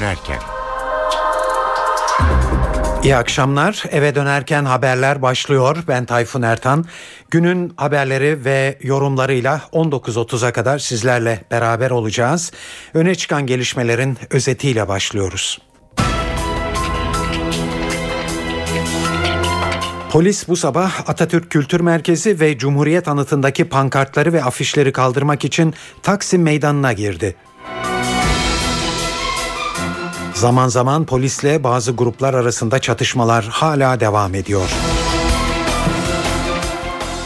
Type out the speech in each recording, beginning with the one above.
Dönerken. İyi akşamlar. Eve dönerken haberler başlıyor. Ben Tayfun Ertan. Günün haberleri ve yorumlarıyla 19.30'a kadar sizlerle beraber olacağız. Öne çıkan gelişmelerin özetiyle başlıyoruz. Polis bu sabah Atatürk Kültür Merkezi ve Cumhuriyet Anıtı'ndaki pankartları ve afişleri kaldırmak için Taksim Meydanı'na girdi. Zaman zaman polisle bazı gruplar arasında çatışmalar hala devam ediyor.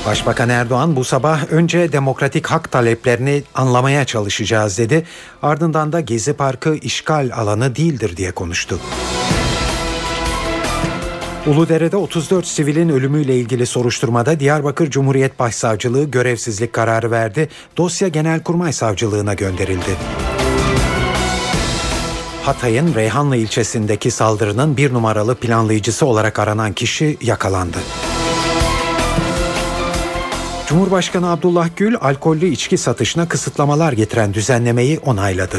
Başbakan Erdoğan bu sabah önce demokratik hak taleplerini anlamaya çalışacağız dedi. Ardından da Gezi Parkı işgal alanı değildir diye konuştu. Uludere'de 34 sivilin ölümüyle ilgili soruşturmada Diyarbakır Cumhuriyet Başsavcılığı görevsizlik kararı verdi. Dosya Genelkurmay Savcılığına gönderildi. Hatay'ın Reyhanlı ilçesindeki saldırının bir numaralı planlayıcısı olarak aranan kişi yakalandı. Cumhurbaşkanı Abdullah Gül, alkollü içki satışına kısıtlamalar getiren düzenlemeyi onayladı.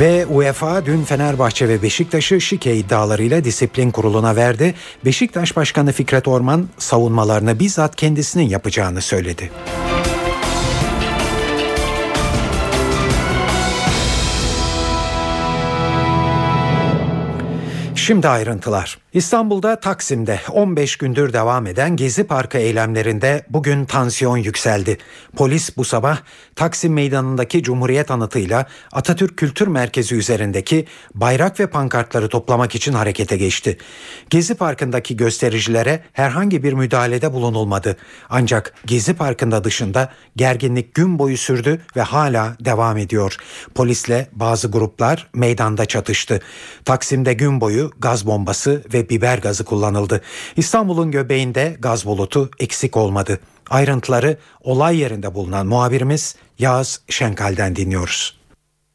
Ve UEFA dün Fenerbahçe ve Beşiktaş'ı şike iddialarıyla disiplin kuruluna verdi. Beşiktaş Başkanı Fikret Orman savunmalarını bizzat kendisinin yapacağını söyledi. Şimdi ayrıntılar. İstanbul'da Taksim'de 15 gündür devam eden Gezi Parkı eylemlerinde bugün tansiyon yükseldi. Polis bu sabah Taksim Meydanı'ndaki Cumhuriyet Anıtı'yla Atatürk Kültür Merkezi üzerindeki bayrak ve pankartları toplamak için harekete geçti. Gezi Parkı'ndaki göstericilere herhangi bir müdahalede bulunulmadı. Ancak Gezi Parkı'nda dışında gerginlik gün boyu sürdü ve hala devam ediyor. Polisle bazı gruplar meydanda çatıştı. Taksim'de gün boyu gaz bombası ve biber gazı kullanıldı. İstanbul'un göbeğinde gaz bulutu eksik olmadı. Ayrıntıları olay yerinde bulunan muhabirimiz Yağız Şenkal'den dinliyoruz.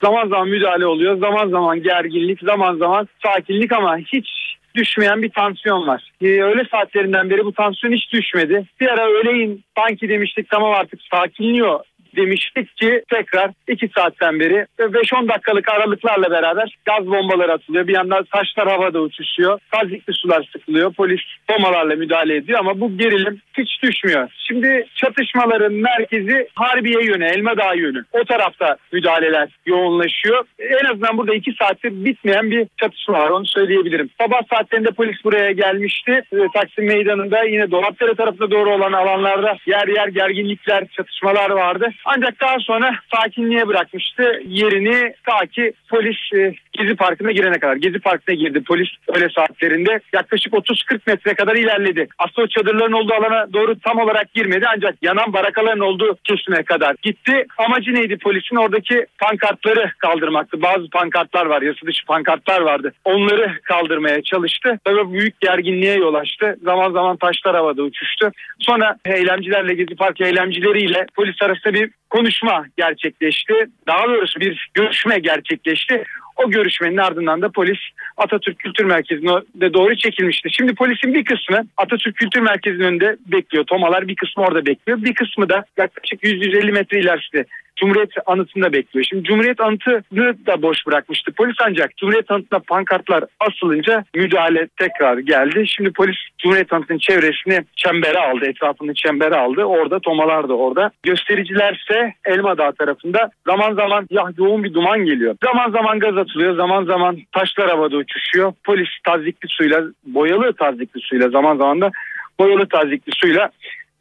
Zaman zaman müdahale oluyor. Zaman zaman gerginlik, zaman zaman sakinlik ama hiç düşmeyen bir tansiyon var. Öğle saatlerinden beri bu tansiyon hiç düşmedi. Bir ara öğleyin sanki demiştik tamam artık sakinliyor demiştik ki tekrar 2 saatten beri 5-10 dakikalık aralıklarla beraber gaz bombaları atılıyor. Bir yandan taşlar havada uçuşuyor. Tazyikli sular sıkılıyor. Polis bombalarla müdahale ediyor ama bu gerilim hiç düşmüyor. Şimdi çatışmaların merkezi Harbiye yönü, Elmadağ yönü. O tarafta müdahaleler yoğunlaşıyor. En azından burada 2 saattir bitmeyen bir çatışma var, onu söyleyebilirim. Sabah saatlerinde polis buraya gelmişti. Taksim Meydanı'nda yine Dolapdere tarafına doğru olan alanlarda yer yer gerginlikler, çatışmalar vardı. Ancak daha sonra sakinliğe bırakmıştı yerini ta ki polis Gezi Parkı'na girene kadar. Gezi Parkı'na girdi polis öğle saatlerinde. Yaklaşık 30-40 metre kadar ilerledi. Aslında o çadırların olduğu alana doğru tam olarak girmedi ancak yanan barakaların olduğu kesime kadar gitti. Amacı neydi polisin? Oradaki pankartları kaldırmaktı. Bazı pankartlar var, yasa dışı pankartlar vardı. Onları kaldırmaya çalıştı. Tabii büyük gerginliğe yol açtı. Zaman zaman taşlar havada uçuştu. Sonra eylemcilerle, Gezi Parkı eylemcileriyle polis arasında bir konuşma gerçekleşti. Daha doğrusu bir görüşme gerçekleşti. O görüşmenin ardından da polis Atatürk Kültür Merkezi'ne doğru çekilmişti. Şimdi polisin bir kısmı Atatürk Kültür Merkezi'nin önünde bekliyor. Tomalar bir kısmı orada bekliyor. Bir kısmı da yaklaşık 100-150 metre ilerisinde Cumhuriyet Anıtı'nda bekliyor. Şimdi Cumhuriyet Anıtı'nı da boş bırakmıştı polis ancak Cumhuriyet Anıtı'na pankartlar asılınca müdahale tekrar geldi. Şimdi polis Cumhuriyet Anıtı'nın çevresini çembere aldı, etrafını çembere aldı. Orada tomalar da orada. Göstericilerse Elmadağ tarafında zaman zaman yoğun bir duman geliyor. Zaman zaman gaz atılıyor, zaman zaman taşlar havada uçuşuyor. Polis tazyikli suyla, boyalı tazyikli suyla, zaman zaman da boyalı tazyikli suyla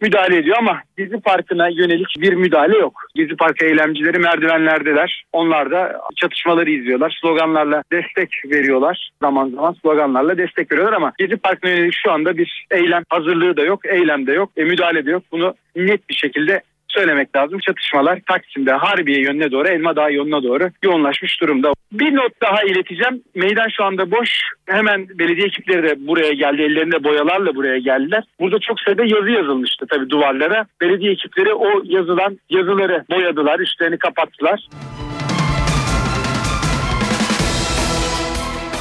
müdahale ediyor ama Gezi Parkı'na yönelik bir müdahale yok. Gezi Parkı eylemcileri merdivenlerdeler. Onlar da çatışmaları izliyorlar. Sloganlarla destek veriyorlar. Zaman zaman sloganlarla destek veriyorlar ama Gezi Parkı'na yönelik şu anda bir eylem hazırlığı da yok, eylem de yok, müdahale de yok. Bunu net bir şekilde söylemek lazım. Çatışmalar Taksim'de Harbiye yönüne doğru, Elmadağ yönüne doğru yoğunlaşmış durumda. Bir not daha ileteceğim. Meydan şu anda boş. Hemen belediye ekipleri de buraya geldi. Ellerinde boyalarla buraya geldiler. Burada çok sayıda yazı yazılmıştı tabii duvarlara. Belediye ekipleri o yazılan yazıları boyadılar, üstlerini kapattılar.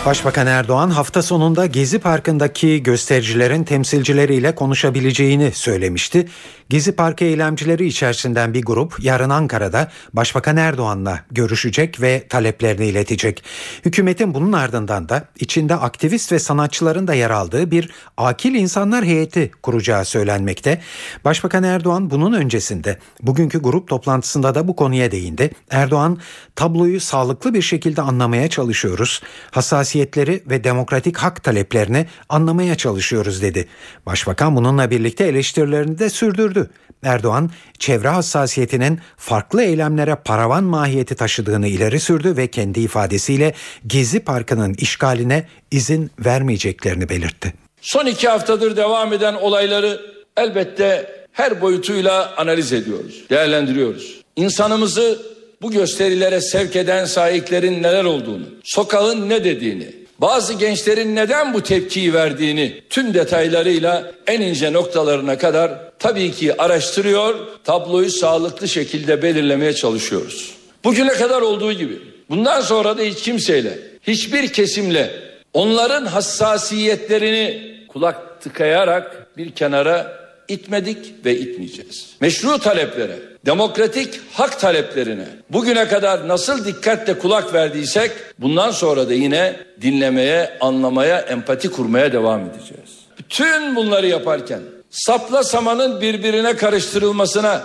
Başbakan Erdoğan hafta sonunda Gezi Parkı'ndaki göstericilerin temsilcileriyle konuşabileceğini söylemişti. Gezi Parkı eylemcileri içerisinden bir grup yarın Ankara'da Başbakan Erdoğan'la görüşecek ve taleplerini iletecek. Hükümetin bunun ardından da içinde aktivist ve sanatçıların da yer aldığı bir akil insanlar heyeti kuracağı söylenmekte. Başbakan Erdoğan bunun öncesinde bugünkü grup toplantısında da bu konuya değindi. Erdoğan, "Tabloyu sağlıklı bir şekilde anlamaya çalışıyoruz. Hassasiyetleri ve demokratik hak taleplerini anlamaya çalışıyoruz" dedi. Başbakan bununla birlikte eleştirilerini de sürdürdü. Erdoğan, çevre hassasiyetinin farklı eylemlere paravan mahiyeti taşıdığını ileri sürdü ve kendi ifadesiyle Gezi Parkı'nın işgaline izin vermeyeceklerini belirtti. Son 2 haftadır devam eden olayları elbette her boyutuyla analiz ediyoruz, değerlendiriyoruz. İnsanımızı bu gösterilere sevk eden sahiplerin neler olduğunu, sokağın ne dediğini, bazı gençlerin neden bu tepkiyi verdiğini tüm detaylarıyla en ince noktalarına kadar tabii ki araştırıyor, tabloyu sağlıklı şekilde belirlemeye çalışıyoruz. Bugüne kadar olduğu gibi bundan sonra da hiç kimseyle, hiçbir kesimle onların hassasiyetlerini kulak tıkayarak bir kenara itmedik ve itmeyeceğiz. Meşru taleplere, demokratik hak taleplerine bugüne kadar nasıl dikkatle kulak verdiysek bundan sonra da yine dinlemeye, anlamaya, empati kurmaya devam edeceğiz. Bütün bunları yaparken sapla samanın birbirine karıştırılmasına,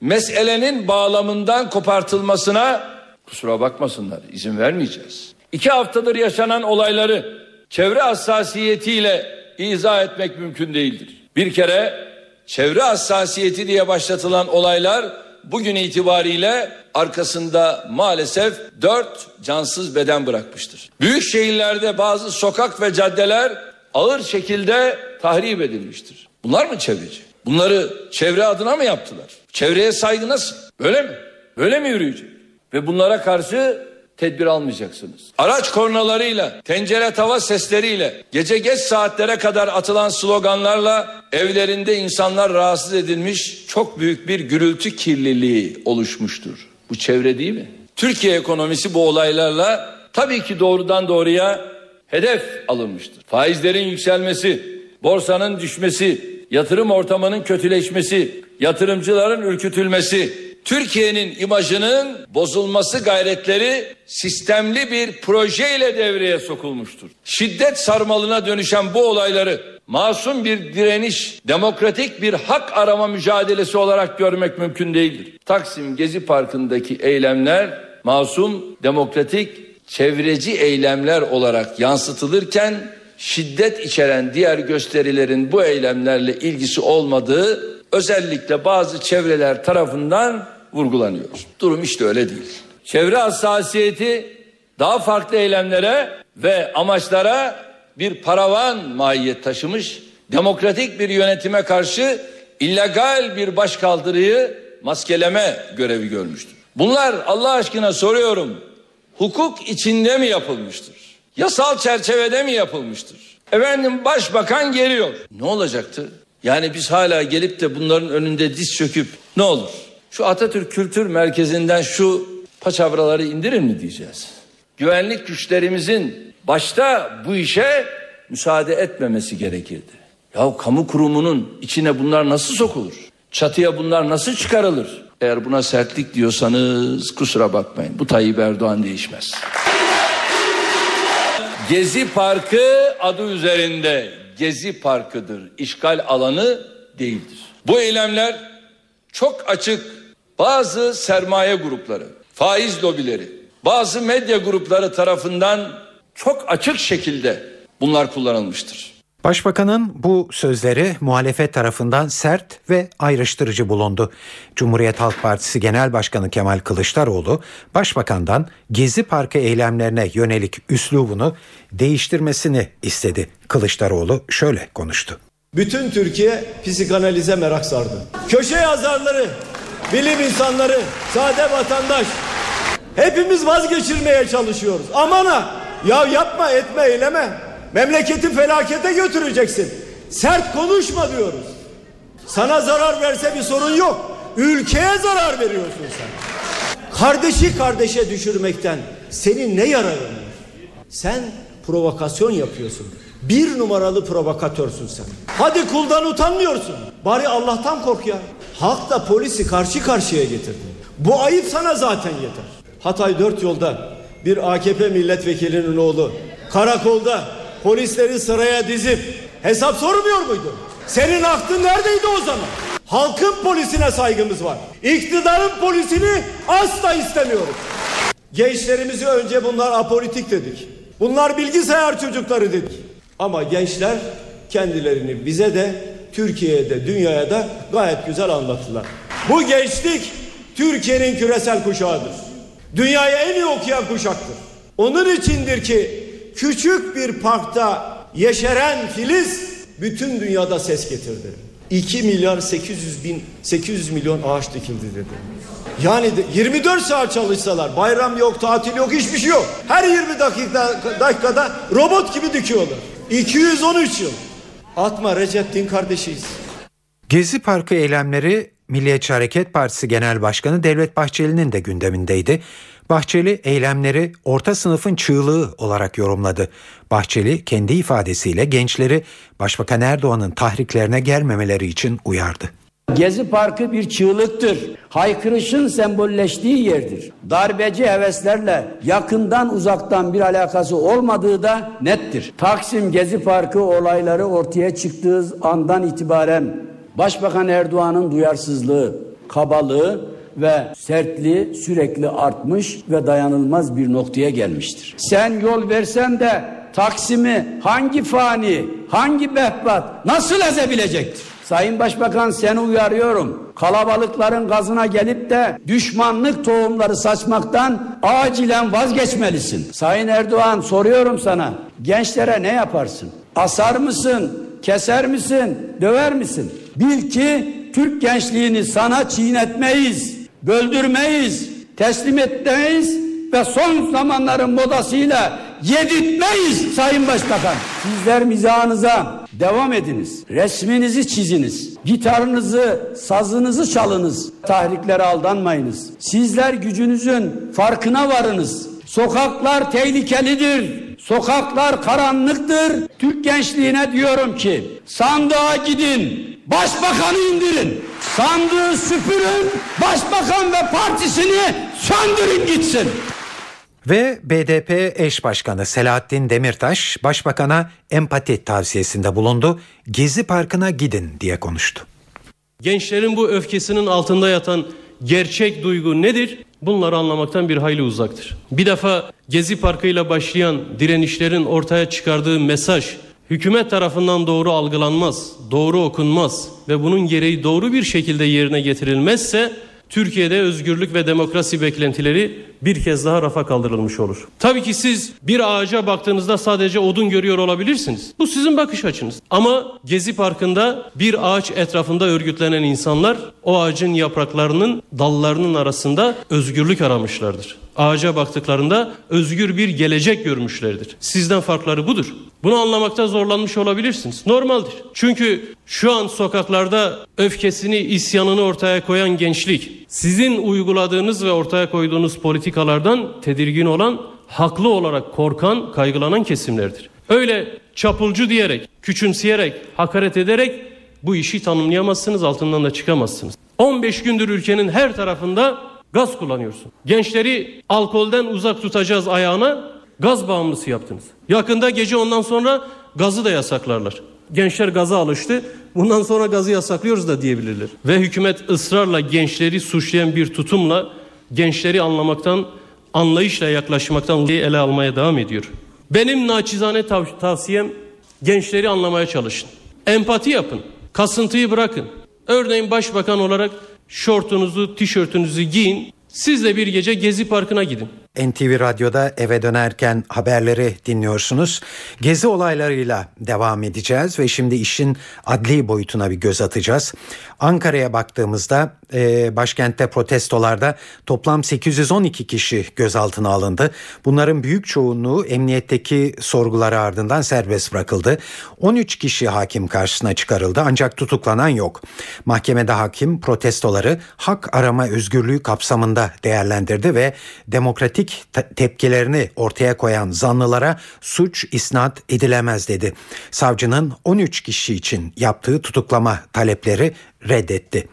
meselenin bağlamından kopartılmasına kusura bakmasınlar, izin vermeyeceğiz. 2 haftadır yaşanan olayları çevre hassasiyetiyle izah etmek mümkün değildir. Bir kere çevre hassasiyeti diye başlatılan olaylar bugün itibariyle arkasında maalesef 4 cansız beden bırakmıştır. Büyük şehirlerde bazı sokak ve caddeler ağır şekilde tahrip edilmiştir. Bunlar mı çevreci? Bunları çevre adına mı yaptılar? Çevreye saygı nasıl? Böyle mi? Böyle mi yürüyecek? Ve bunlara karşı tedbir almayacaksınız. Araç kornalarıyla, tencere tava sesleriyle, gece geç saatlere kadar atılan sloganlarla evlerinde insanlar rahatsız edilmiş, çok büyük bir gürültü kirliliği oluşmuştur. Bu çevre değil mi? Türkiye ekonomisi bu olaylarla tabii ki doğrudan doğruya hedef alınmıştır. Faizlerin yükselmesi, borsanın düşmesi, yatırım ortamının kötüleşmesi, yatırımcıların ürkütülmesi, Türkiye'nin imajının bozulması gayretleri sistemli bir projeyle devreye sokulmuştur. Şiddet sarmalına dönüşen bu olayları masum bir direniş, demokratik bir hak arama mücadelesi olarak görmek mümkün değildir. Taksim Gezi Parkı'ndaki eylemler masum, demokratik, çevreci eylemler olarak yansıtılırken şiddet içeren diğer gösterilerin bu eylemlerle ilgisi olmadığı özellikle bazı çevreler tarafından vurgulanıyor. Durum işte öyle değil. Çevre hassasiyeti daha farklı eylemlere ve amaçlara bir paravan mahiyet taşımış, demokratik bir yönetime karşı illegal bir başkaldırıyı maskeleme görevi görmüştür. Bunlar Allah aşkına soruyorum, hukuk içinde mi yapılmıştır? Yasal çerçevede mi yapılmıştır? Efendim başbakan geliyor. Ne olacaktı? Yani biz hala gelip de bunların önünde diz çöküp ne olur? Şu Atatürk Kültür Merkezi'nden şu paçavraları indirin mi diyeceğiz? Güvenlik güçlerimizin başta bu işe müsaade etmemesi gerekirdi. Ya kamu kurumunun içine bunlar nasıl sokulur? Çatıya bunlar nasıl çıkarılır? Eğer buna sertlik diyorsanız kusura bakmayın. Bu Tayyip Erdoğan değişmez. Gezi Parkı adı üzerinde Gezi Parkı'dır. İşgal alanı değildir. Bu eylemler çok açık bazı sermaye grupları, faiz lobileri, bazı medya grupları tarafından çok açık şekilde bunlar kullanılmıştır. Başbakanın bu sözleri muhalefet tarafından sert ve ayrıştırıcı bulundu. Cumhuriyet Halk Partisi Genel Başkanı Kemal Kılıçdaroğlu, Başbakan'dan Gezi Parkı eylemlerine yönelik üslubunu değiştirmesini istedi. Kılıçdaroğlu şöyle konuştu. Bütün Türkiye psikanalize merak sardı. Köşe yazarları, bilim insanları, sade vatandaş hepimiz vazgeçirmeye çalışıyoruz. Aman ha! Ya yapma, etme, eyleme. Memleketi felakete götüreceksin. Sert konuşma diyoruz. Sana zarar verse bir sorun yok. Ülkeye zarar veriyorsun sen. Kardeşi kardeşe düşürmekten senin ne yararın var? Sen provokasyon yapıyorsun. Bir numaralı provokatörsün sen. Hadi kuldan utanmıyorsun. Bari Allah'tan kork ya. Halkla polisi karşı karşıya getirdin. Bu ayıp sana zaten yeter. Hatay Dört Yolda bir AKP milletvekilinin oğlu karakolda polisleri sıraya dizip hesap sormuyor muydu? Senin aklın neredeydi o zaman? Halkın polisine saygımız var. İktidarın polisini asla istemiyoruz. Gençlerimizi önce bunlar apolitik dedik. Bunlar bilgisayar çocukları dedik. Ama gençler kendilerini bize de, Türkiye'ye de, dünyaya da gayet güzel anlattılar. Bu gençlik Türkiye'nin küresel kuşağıdır. Dünyayı en iyi okuyan kuşaktır. Onun içindir ki küçük bir parkta yeşeren filiz bütün dünyada ses getirdi. 2 milyar 800 milyon ağaç dikildi dedi. Yani 24 saat çalışsalar, bayram yok, tatil yok, hiçbir şey yok. Her 20 dakikada robot gibi dikiyorlar. 213 yıl. Atma Recep, din kardeşiyiz. Gezi Parkı eylemleri Milliyetçi Hareket Partisi Genel Başkanı Devlet Bahçeli'nin de gündemindeydi. Bahçeli eylemleri orta sınıfın çığlığı olarak yorumladı. Bahçeli kendi ifadesiyle gençleri Başbakan Erdoğan'ın tahriklerine gelmemeleri için uyardı. Gezi Parkı bir çığlıktır. Haykırışın sembolleştiği yerdir. Darbeci heveslerle yakından uzaktan bir alakası olmadığı da nettir. Taksim Gezi Parkı olayları ortaya çıktığı andan itibaren Başbakan Erdoğan'ın duyarsızlığı, kabalığı ve sertliği sürekli artmış ve dayanılmaz bir noktaya gelmiştir. Sen yol versen de Taksim'i hangi fani, hangi behbat nasıl ezebilecektir? Sayın Başbakan, seni uyarıyorum. Kalabalıkların gazına gelip de düşmanlık tohumları saçmaktan acilen vazgeçmelisin. Sayın Erdoğan, soruyorum sana. Gençlere ne yaparsın? Asar mısın? Keser misin? Döver misin? Bil ki Türk gençliğini sana çiğnetmeyiz, böldürmeyiz, teslim etmeyiz ve son zamanların modasıyla yedirtmeyiz Sayın Başbakan. Sizler mizahınıza devam ediniz, resminizi çiziniz, gitarınızı, sazınızı çalınız, tahriklere aldanmayınız. Sizler gücünüzün farkına varınız. Sokaklar tehlikelidir, sokaklar karanlıktır. Türk gençliğine diyorum ki sandığa gidin, Başbakanı indirin, sandığı süpürün, başbakan ve partisini söndürün gitsin. Ve BDP eş başkanı Selahattin Demirtaş başbakana empati tavsiyesinde bulundu. Gezi Parkı'na gidin diye konuştu. Gençlerin bu öfkesinin altında yatan gerçek duygu nedir? Bunları anlamaktan bir hayli uzaktır. Bir defa Gezi Parkı'yla başlayan direnişlerin ortaya çıkardığı mesaj hükümet tarafından doğru algılanmaz, doğru okunmaz ve bunun gereği doğru bir şekilde yerine getirilmezse Türkiye'de özgürlük ve demokrasi beklentileri bir kez daha rafa kaldırılmış olur. Tabii ki siz bir ağaca baktığınızda sadece odun görüyor olabilirsiniz. Bu sizin bakış açınız. Ama Gezi Parkı'nda bir ağaç etrafında örgütlenen insanlar o ağacın yapraklarının, dallarının arasında özgürlük aramışlardır. Ağaca baktıklarında özgür bir gelecek görmüşlerdir. Sizden farkları budur. Bunu anlamakta zorlanmış olabilirsiniz. Normaldir. Çünkü şu an sokaklarda öfkesini, isyanını ortaya koyan gençlik, sizin uyguladığınız ve ortaya koyduğunuz politikalardan tedirgin olan, haklı olarak korkan, kaygılanan kesimlerdir. Öyle çapulcu diyerek, küçümseyerek, hakaret ederek bu işi tanımlayamazsınız, altından da çıkamazsınız. 15 gündür ülkenin her tarafında gaz kullanıyorsun. Gençleri alkolden uzak tutacağız ayağına gaz bağımlısı yaptınız. Yakında gece ondan sonra gazı da yasaklarlar. Gençler gaza alıştı. Bundan sonra gazı yasaklıyoruz da diyebilirler. Ve hükümet ısrarla gençleri suçlayan bir tutumla gençleri anlamaktan, anlayışla yaklaşmaktan ele almaya devam ediyor. Benim naçizane tavsiyem gençleri anlamaya çalışın. Empati yapın. Kasıntıyı bırakın. Örneğin başbakan olarak şortunuzu, tişörtünüzü giyin. Siz de bir gece Gezi Parkı'na gidin. NTV Radyo'da eve dönerken haberleri dinliyorsunuz. Gezi olaylarıyla devam edeceğiz ve şimdi işin adli boyutuna bir göz atacağız. Ankara'ya baktığımızda başkentte protestolarda toplam 812 kişi gözaltına alındı. Bunların büyük çoğunluğu emniyetteki sorguları ardından serbest bırakıldı. 13 kişi hakim karşısına çıkarıldı ancak tutuklanan yok. Mahkemede hakim protestoları hak arama özgürlüğü kapsamında değerlendirdi ve demokratik demokratik tepkilerini ortaya koyan zanlılara suç isnat edilemez dedi. Savcının 13 kişi için yaptığı tutuklama talepleri reddetti.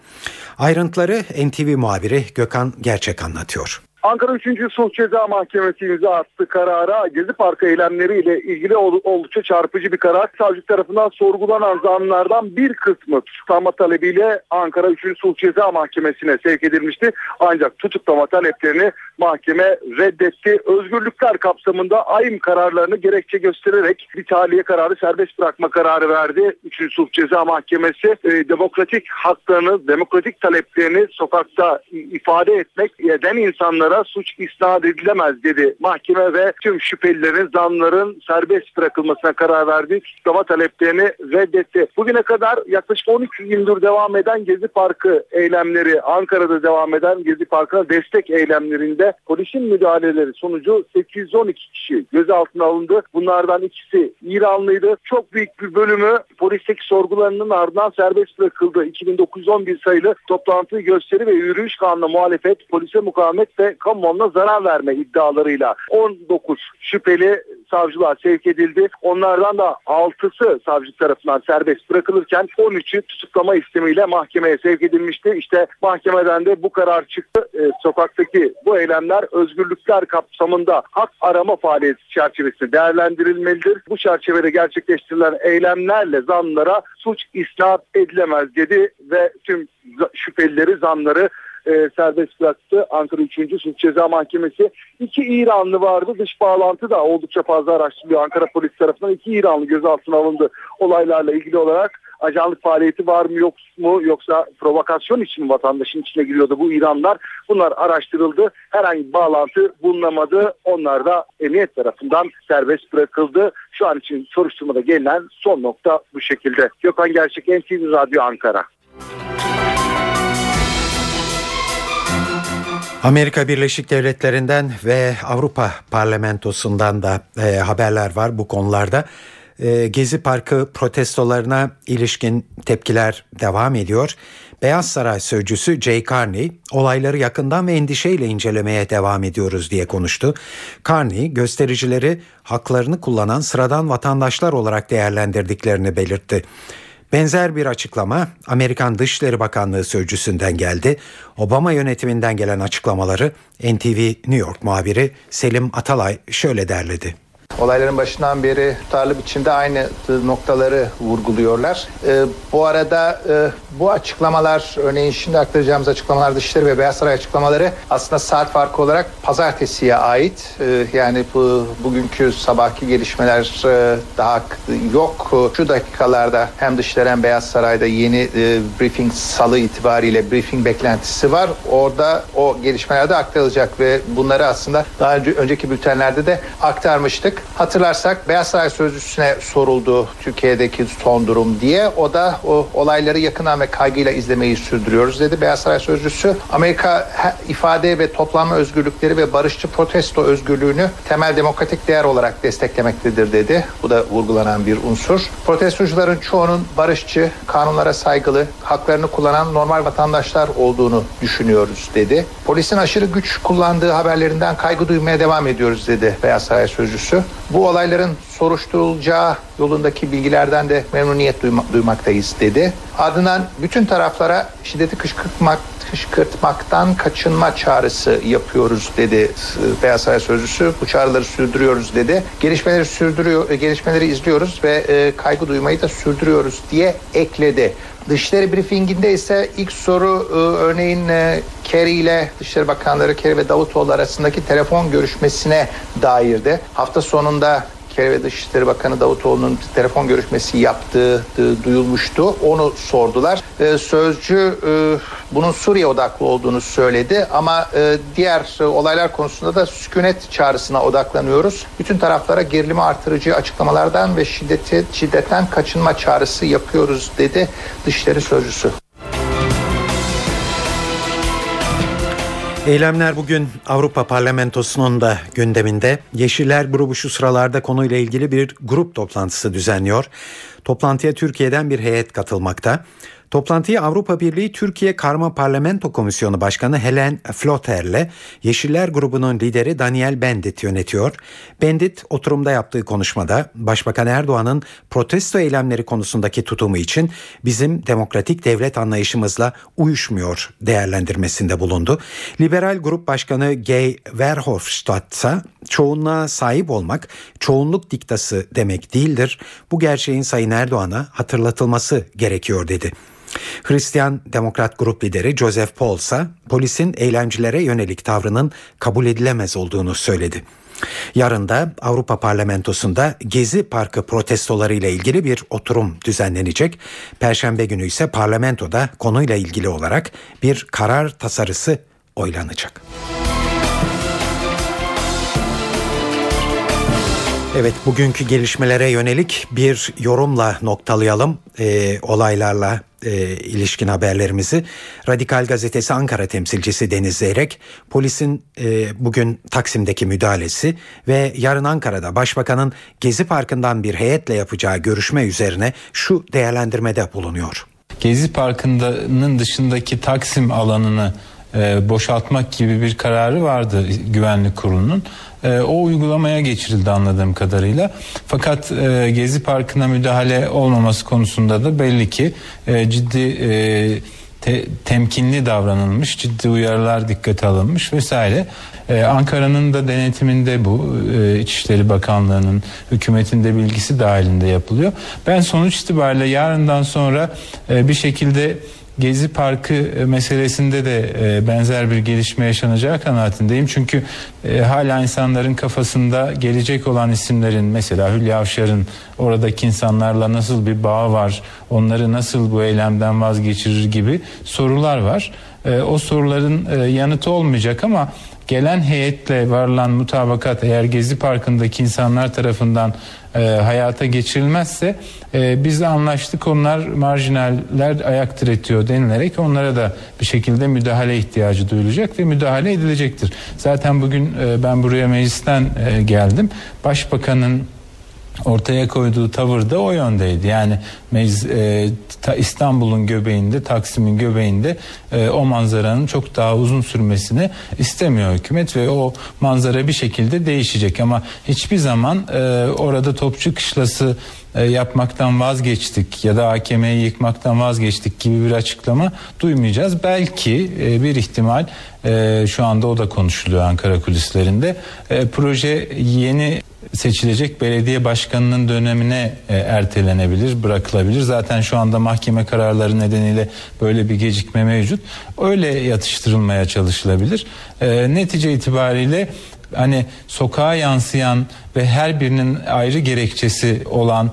Ayrıntıları NTV muhabiri Gökhan Gerçek anlatıyor. Ankara 3. Sulh Ceza Mahkemesi imza attı karara. Gezi Parkı eylemleriyle ilgili oldukça çarpıcı bir karar. Savcı tarafından sorgulanan zanlılardan bir kısmı tutuklama talebiyle Ankara 3. Sulh Ceza Mahkemesi'ne sevk edilmişti. Ancak tutuklama taleplerini mahkeme reddetti. Özgürlükler kapsamında AYM kararlarını gerekçe göstererek bir tahliye kararı, serbest bırakma kararı verdi. 3. Sulh Ceza Mahkemesi demokratik haklarını, demokratik taleplerini sokakta ifade etmek eden insanlara suç isnat edilemez dedi. Mahkeme ve tüm şüphelilerin, zanlıların serbest bırakılmasına karar verdi. Tutuklama taleplerini reddetti. Bugüne kadar yaklaşık 13 gündür devam eden Gezi Parkı eylemleri, Ankara'da devam eden Gezi Parkı'na destek eylemlerinde polisin müdahaleleri sonucu 812 kişi gözaltına alındı. Bunlardan ikisi İranlıydı. Çok büyük bir bölümü polisteki sorgularının ardından serbest bırakıldı. 2911 sayılı toplantı, gösteri ve yürüyüş kanuna muhalefet, polise mukavemet ve kamuoyuna zarar verme iddialarıyla 19 şüpheli savcılığa sevk edildi. Onlardan da 6'sı savcı tarafından serbest bırakılırken 13'ü tutuklama istemiyle mahkemeye sevk edilmişti. İşte mahkemeden de bu karar çıktı. Sokaktaki bu eylemler özgürlükler kapsamında hak arama faaliyeti çerçevesinde değerlendirilmelidir. Bu çerçevede gerçekleştirilen eylemlerle zanlılara suç isnat edilemez dedi ve tüm şüphelileri, zanları serbest bıraktı Ankara 3. Sulh Ceza Mahkemesi. 2 İranlı vardı. Dış bağlantı da oldukça fazla araştırılıyor. Ankara polis tarafından 2 İranlı gözaltına alındı. Olaylarla ilgili olarak ajanlık faaliyeti var mı yok mu, yoksa provokasyon için mi vatandaşın içine giriyordu bu İranlılar? Bunlar araştırıldı. Herhangi bir bağlantı bulunamadı. Onlar da emniyet tarafından serbest bırakıldı. Şu an için soruşturmada gelinen son nokta bu şekilde. Gökhan Gerçek, NTV Radyo, Ankara. Amerika Birleşik Devletleri'nden ve Avrupa Parlamentosu'ndan da haberler var bu konularda. Gezi Parkı protestolarına ilişkin tepkiler devam ediyor. Beyaz Saray Sözcüsü Jay Carney, olayları yakından ve endişeyle incelemeye devam ediyoruz diye konuştu. Carney, göstericileri haklarını kullanan sıradan vatandaşlar olarak değerlendirdiklerini belirtti. Benzer bir açıklama Amerikan Dışişleri Bakanlığı sözcüsünden geldi. Obama yönetiminden gelen açıklamaları NTV New York muhabiri Selim Atalay şöyle derledi. Olayların başından beri tutarlı biçimde aynı noktaları vurguluyorlar. Bu arada bu açıklamalar, örneğin şimdi aktaracağımız açıklamalar, Dışişleri ve Beyaz Saray açıklamaları aslında saat farkı olarak pazartesiye ait. Yani bugünkü sabahki gelişmeler daha yok. Şu dakikalarda hem Dışişleri hem Beyaz Saray'da yeni briefing, salı itibariyle briefing beklentisi var. Orada o gelişmeler de aktarılacak ve bunları aslında daha önceki bültenlerde de aktarmıştık. Hatırlarsak Beyaz Saray Sözcüsü'ne soruldu Türkiye'deki son durum diye. O da olayları yakından ve kaygıyla izlemeyi sürdürüyoruz dedi. Beyaz Saray Sözcüsü, Amerika ifade ve toplanma özgürlükleri ve barışçı protesto özgürlüğünü temel demokratik değer olarak desteklemektedir dedi. Bu da vurgulanan bir unsur. Protestocuların çoğunun barışçı, kanunlara saygılı, haklarını kullanan normal vatandaşlar olduğunu düşünüyoruz dedi. Polisin aşırı güç kullandığı haberlerinden kaygı duymaya devam ediyoruz dedi Beyaz Saray Sözcüsü. Bu olayların soruşturulacağı yolundaki bilgilerden de memnuniyet duymaktayız dedi. Ardından bütün taraflara şiddeti kışkırtmaktan kaçınma çağrısı yapıyoruz dedi Beyaz Saray Sözcüsü. Bu çağrıları sürdürüyoruz dedi. Gelişmeleri izliyoruz ve kaygı duymayı da sürdürüyoruz diye ekledi. Dışişleri briefinginde ise ilk soru örneğin Kerry ile Dışişleri Bakanları Kerry ve Davutoğlu arasındaki telefon görüşmesine dairdi. Hafta sonunda Kerry ve Dışişleri Bakanı Davutoğlu'nun telefon görüşmesi yaptığı duyulmuştu. Onu sordular. Sözcü bunun Suriye odaklı olduğunu söyledi ama diğer olaylar konusunda da sükunet çağrısına odaklanıyoruz. Bütün taraflara gerilimi artırıcı açıklamalardan ve şiddetten kaçınma çağrısı yapıyoruz dedi Dışişleri Sözcüsü. Eylemler bugün Avrupa Parlamentosu'nun da gündeminde. Yeşiller grubu şu sıralarda konuyla ilgili bir grup toplantısı düzenliyor. Toplantıya Türkiye'den bir heyet katılmakta. Toplantıyı Avrupa Birliği Türkiye Karma Parlamento Komisyonu Başkanı Helen Flotter'le Yeşiller grubunun lideri Daniel Bendit yönetiyor. Bendit oturumda yaptığı konuşmada Başbakan Erdoğan'ın protesto eylemleri konusundaki tutumu için bizim demokratik devlet anlayışımızla uyuşmuyor değerlendirmesinde bulundu. Liberal Grup Başkanı G. Verhofstadt ise çoğunluğa sahip olmak çoğunluk diktası demek değildir. Bu gerçeğin Sayın Erdoğan'a hatırlatılması gerekiyor dedi. Hristiyan Demokrat Grup lideri Joseph Polsa polisin eylemcilere yönelik tavrının kabul edilemez olduğunu söyledi. Yarın da Avrupa Parlamentosu'nda Gezi Parkı protestolarıyla ilgili bir oturum düzenlenecek. Perşembe günü ise parlamentoda konuyla ilgili olarak bir karar tasarısı oylanacak. Evet, bugünkü gelişmelere yönelik bir yorumla noktalayalım olaylarla ilişkin haberlerimizi. Radikal Gazetesi Ankara temsilcisi Deniz Zeyrek, polisin bugün Taksim'deki müdahalesi ve yarın Ankara'da Başbakan'ın Gezi Parkı'ndan bir heyetle yapacağı görüşme üzerine şu değerlendirmede bulunuyor. Gezi Parkı'nın dışındaki Taksim alanını boşaltmak gibi bir kararı vardı güvenlik kurulunun. O uygulamaya geçirildi anladığım kadarıyla. Fakat Gezi Parkı'na müdahale olmaması konusunda da belli ki ciddi temkinli davranılmış, ciddi uyarılar dikkate alınmış vesaire. Ankara'nın da denetiminde bu, İçişleri Bakanlığı'nın, hükümetin de bilgisi dahilinde yapılıyor. Ben sonuç itibariyle yarından sonra bir şekilde Gezi Parkı meselesinde de benzer bir gelişme yaşanacağı kanaatindeyim. Çünkü hala insanların kafasında gelecek olan isimlerin, mesela Hülya Avşar'ın oradaki insanlarla nasıl bir bağı var, onları nasıl bu eylemden vazgeçirir gibi sorular var. O soruların yanıtı olmayacak ama gelen heyetle varılan mutabakat eğer Gezi Parkı'ndaki insanlar tarafından hayata geçirilmezse biz anlaştık, onlar marjinaller ayak diretiyor denilerek onlara da bir şekilde müdahale ihtiyacı duyulacak ve müdahale edilecektir. Zaten bugün ben buraya meclisten geldim. Başbakanın ortaya koyduğu tavır da o yöndeydi. Yani İstanbul'un göbeğinde, Taksim'in göbeğinde o manzaranın çok daha uzun sürmesini istemiyor hükümet ve o manzara bir şekilde değişecek. Ama hiçbir zaman orada Topçu Kışlası yapmaktan vazgeçtik ya da AKM'yi yıkmaktan vazgeçtik gibi bir açıklama duymayacağız. Belki bir ihtimal, şu anda o da konuşuluyor Ankara kulislerinde, proje yeni seçilecek belediye başkanının dönemine ertelenebilir, bırakılabilir. Zaten şu anda mahkeme kararları nedeniyle böyle bir gecikme mevcut. Öyle yatıştırılmaya çalışılabilir. Netice itibariyle hani sokağa yansıyan ve her birinin ayrı gerekçesi olan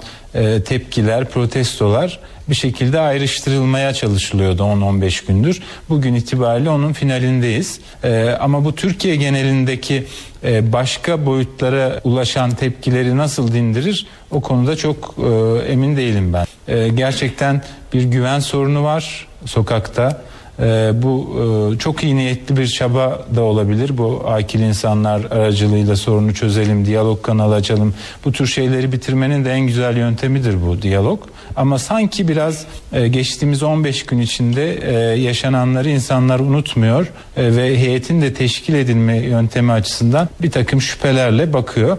tepkiler, protestolar bir şekilde ayrıştırılmaya çalışılıyordu 10-15 gündür. Bugün itibariyle onun finalindeyiz. Ama bu Türkiye genelindeki başka boyutlara ulaşan tepkileri nasıl dindirir? O konuda çok emin değilim ben. Gerçekten bir güven sorunu var sokakta. Bu çok iyi niyetli bir çaba da olabilir. Bu akil insanlar aracılığıyla sorunu çözelim, diyalog kanalı açalım. Bu tür şeyleri bitirmenin de en güzel yöntemidir bu diyalog. Ama sanki biraz geçtiğimiz 15 gün içinde yaşananları insanlar unutmuyor ve heyetin de teşkil edilme yöntemi açısından bir takım şüphelerle bakıyor.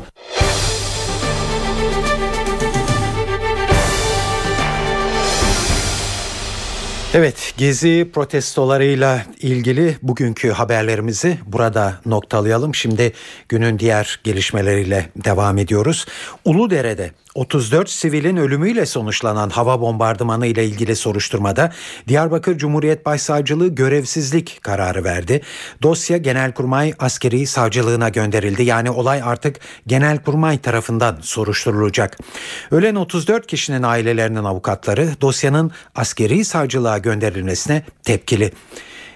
Evet, Gezi protestolarıyla ilgili bugünkü haberlerimizi burada noktalayalım. Şimdi günün diğer gelişmeleriyle devam ediyoruz. Uludere'de 34 sivilin ölümüyle sonuçlanan hava bombardımanı ile ilgili soruşturmada Diyarbakır Cumhuriyet Başsavcılığı görevsizlik kararı verdi. Dosya Genelkurmay Askeri Savcılığına gönderildi. Yani olay artık Genelkurmay tarafından soruşturulacak. Ölen 34 kişinin ailelerinin avukatları dosyanın askeri savcılığa gönderilmesine tepkili.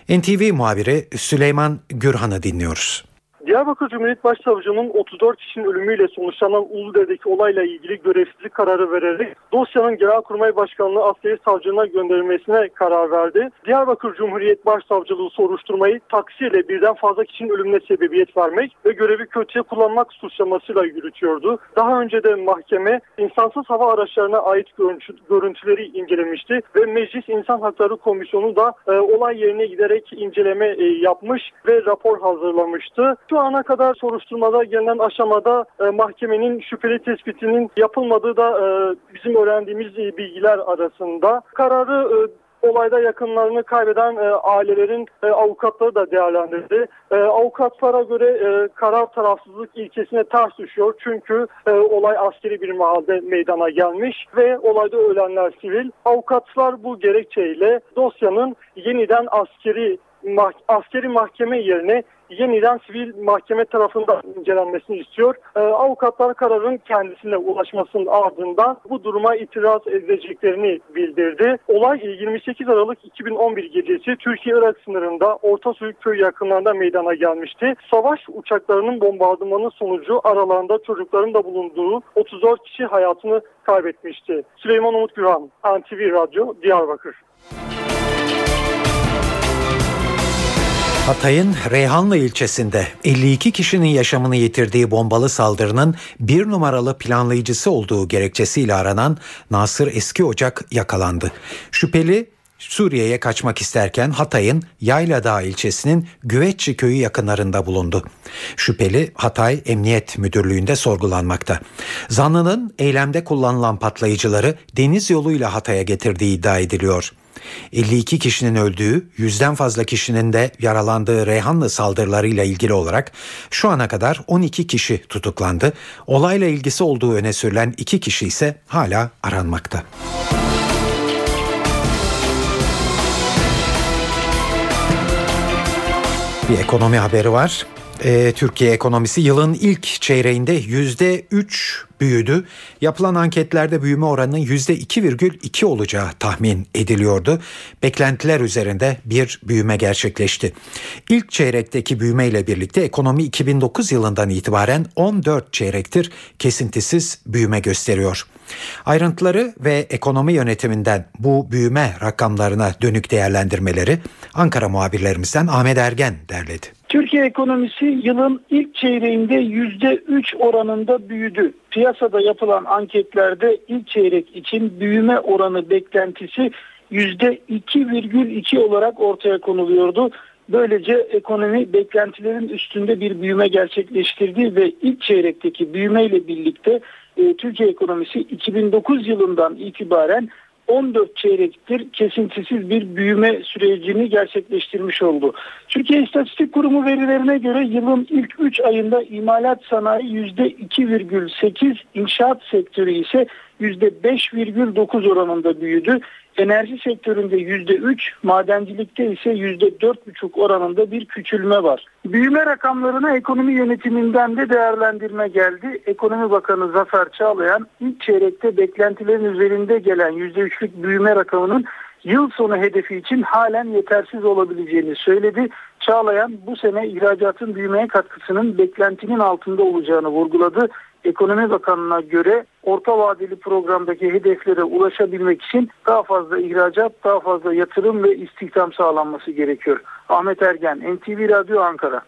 NTV muhabiri Süleyman Gürhan'ı dinliyoruz. Diyarbakır Cumhuriyet Başsavcılığı'nın 34 kişinin ölümüyle sonuçlanan Uludere'deki olayla ilgili görevsizlik kararı vererek dosyanın Genelkurmay Başkanlığı Asliye Savcılığına gönderilmesine karar verdi. Diyarbakır Cumhuriyet Başsavcılığı soruşturmayı taksiyle birden fazla kişinin ölümüne sebebiyet vermek ve görevi kötüye kullanmak suçlamasıyla yürütüyordu. Daha önce de mahkeme insansız hava araçlarına ait görüntüleri incelemişti ve Meclis İnsan Hakları Komisyonu da olay yerine giderek inceleme yapmış ve rapor hazırlamıştı. Şu ana kadar soruşturmada gelinen aşamada mahkemenin şüpheli tespitinin yapılmadığı da bizim öğrendiğimiz bilgiler arasında. Kararı olayda yakınlarını kaybeden ailelerin avukatları da değerlendirdi. Avukatlara göre karar tarafsızlık ilkesine ters düşüyor. Çünkü olay askeri bir mahalde meydana gelmiş ve olayda ölenler sivil. Avukatlar bu gerekçeyle dosyanın yeniden askeri mahkeme yerine yeniden sivil mahkeme tarafından incelenmesini istiyor. Avukatlar kararın kendisine ulaşmasının ardından bu duruma itiraz edeceklerini bildirdi. Olay 28 Aralık 2011 gecesi Türkiye-Irak sınırında Orta Suyu Köyü yakınlarında meydana gelmişti. Savaş uçaklarının bombardımanı sonucu aralarında çocukların da bulunduğu 34 kişi hayatını kaybetmişti. Süleyman Umut Güran, NTVRadyo, Diyarbakır. Hatay'ın Reyhanlı ilçesinde 52 kişinin yaşamını yitirdiği bombalı saldırının bir numaralı planlayıcısı olduğu gerekçesiyle aranan Nasır Eski Ocak yakalandı. Şüpheli Suriye'ye kaçmak isterken Hatay'ın Yayladağ ilçesinin Güveççi köyü yakınlarında bulundu. Şüpheli Hatay Emniyet Müdürlüğü'nde sorgulanmakta. Zanlının eylemde kullanılan patlayıcıları deniz yoluyla Hatay'a getirdiği iddia ediliyor. 52 kişinin öldüğü, yüzden fazla kişinin de yaralandığı Reyhanlı saldırılarıyla ilgili olarak şu ana kadar 12 kişi tutuklandı. Olayla ilgisi olduğu öne sürülen 2 kişi ise hala aranmakta. Bir ekonomi haberi var. Türkiye ekonomisi yılın ilk çeyreğinde %3 büyüdü. Yapılan anketlerde büyüme oranının %2,2 olacağı tahmin ediliyordu. Beklentiler üzerinde bir büyüme gerçekleşti. İlk çeyrekteki büyümeyle birlikte ekonomi 2009 yılından itibaren 14 çeyrektir kesintisiz büyüme gösteriyor. Ayrıntıları ve ekonomi yönetiminden bu büyüme rakamlarına dönük değerlendirmeleri Ankara muhabirlerimizden Ahmet Ergen derledi. Türkiye ekonomisi yılın ilk çeyreğinde %3 oranında büyüdü. Piyasada yapılan anketlerde ilk çeyrek için büyüme oranı beklentisi %2,2 olarak ortaya konuluyordu. Böylece ekonomi beklentilerin üstünde bir büyüme gerçekleştirdi ve ilk çeyrekteki büyümeyle birlikte Türkiye ekonomisi 2009 yılından itibaren 14 çeyrektir kesintisiz bir büyüme sürecini gerçekleştirmiş oldu. Türkiye İstatistik Kurumu verilerine göre yılın ilk 3 ayında imalat sanayi %2,8, inşaat sektörü ise %5,9 oranında büyüdü. Enerji sektöründe %3, madencilikte ise %4,5 oranında bir küçülme var. Büyüme rakamlarına ekonomi yönetiminden de değerlendirme geldi. Ekonomi Bakanı Zafer Çağlayan ilk çeyrekte beklentilerin üzerinde gelen %3'lük büyüme rakamının yıl sonu hedefi için halen yetersiz olabileceğini söyledi. Çağlayan bu sene ihracatın büyümeye katkısının beklentinin altında olacağını vurguladı. Ekonomi Bakanlığı'na göre orta vadeli programdaki hedeflere ulaşabilmek için daha fazla ihracat, daha fazla yatırım ve istihdam sağlanması gerekiyor. Ahmet Ergen, NTV Radyo, Ankara.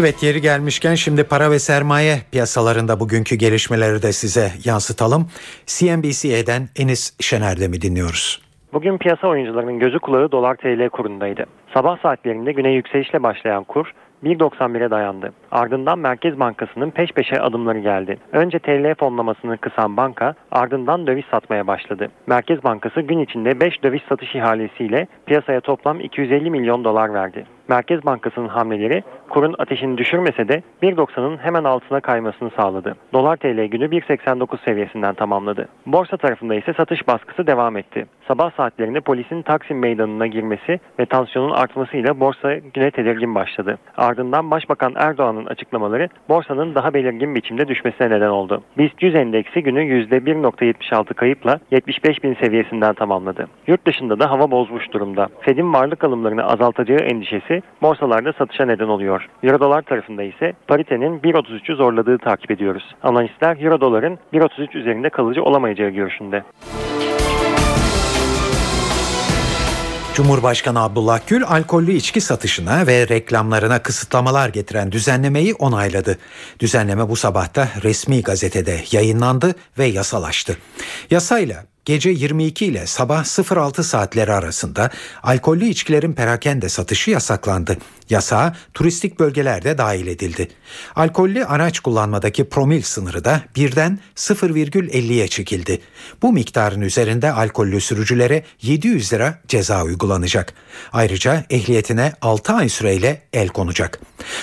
Evet, yeri gelmişken şimdi para ve sermaye piyasalarında bugünkü gelişmeleri de size yansıtalım. CNBC'den Enis Şener'demi dinliyoruz. Bugün piyasa oyuncularının gözü kulağı dolar TL kurundaydı. Sabah saatlerinde güne yükselişle başlayan kur 1.91'e dayandı. Ardından Merkez Bankası'nın peş peşe adımları geldi. Önce TL fonlamasını kısan banka ardından döviz satmaya başladı. Merkez Bankası gün içinde 5 döviz satış ihalesiyle piyasaya toplam 250 milyon dolar verdi. Merkez Bankası'nın hamleleri kurun ateşini düşürmese de 1.90'ın hemen altına kaymasını sağladı. Dolar TL günü 1.89 seviyesinden tamamladı. Borsa tarafında ise satış baskısı devam etti. Sabah saatlerinde polisin Taksim Meydanı'na girmesi ve tansiyonun artmasıyla borsa güne tedirgin başladı. Ardından Başbakan Erdoğan'ın Başkanı'nın açıklamaları borsanın daha belirgin biçimde düşmesine neden oldu. BIST 100 endeksi günü %1.76 kayıpla 75.000 seviyesinden tamamladı. Yurt dışında da hava bozmuş durumda. Fed'in varlık alımlarını azaltacağı endişesi borsalarda satışa neden oluyor. Euro-dolar tarafında ise paritenin 1.33'ü zorladığı takip ediyoruz. Analistler Euro-doların 1.33 üzerinde kalıcı olamayacağı görüşünde. Cumhurbaşkanı Abdullah Gül, alkollü içki satışına ve reklamlarına kısıtlamalar getiren düzenlemeyi onayladı. Düzenleme bu sabah da resmi gazetede yayınlandı ve yasalaştı. Yasayla gece 22 ile sabah 06 saatleri arasında alkollü içkilerin perakende satışı yasaklandı. Yasağa turistik bölgeler de dahil edildi. Alkollü araç kullanmadaki promil sınırı da 1'den 0,50'ye çekildi. Bu miktarın üzerinde alkollü sürücülere 700 lira ceza uygulanacak. Ayrıca ehliyetine 6 ay süreyle el konacak.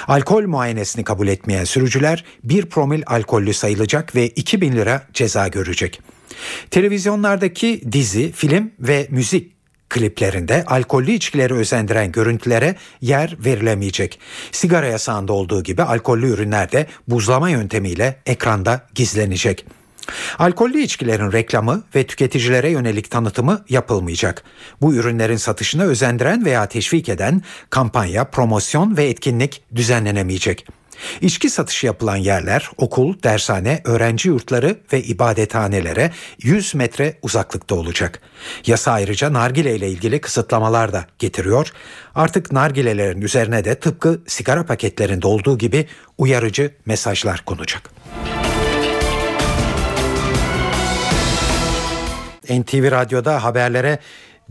Alkol muayenesini kabul etmeyen sürücüler 1 promil alkollü sayılacak ve 2000 lira ceza görecek. Televizyonlardaki dizi, film ve müzik kliplerinde alkollü içkileri özendiren görüntülere yer verilemeyecek. Sigara yasağında olduğu gibi alkollü ürünler de buzlama yöntemiyle ekranda gizlenecek. Alkollü içkilerin reklamı ve tüketicilere yönelik tanıtımı yapılmayacak. Bu ürünlerin satışına özendiren veya teşvik eden kampanya, promosyon ve etkinlik düzenlenemeyecek. İçki satışı yapılan yerler okul, dershane, öğrenci yurtları ve ibadethanelere 100 metre uzaklıkta olacak. Yasa ayrıca nargile ile ilgili kısıtlamalar da getiriyor. Artık nargilelerin üzerine de tıpkı sigara paketlerinde olduğu gibi uyarıcı mesajlar konacak. NTV Radyo'da haberlere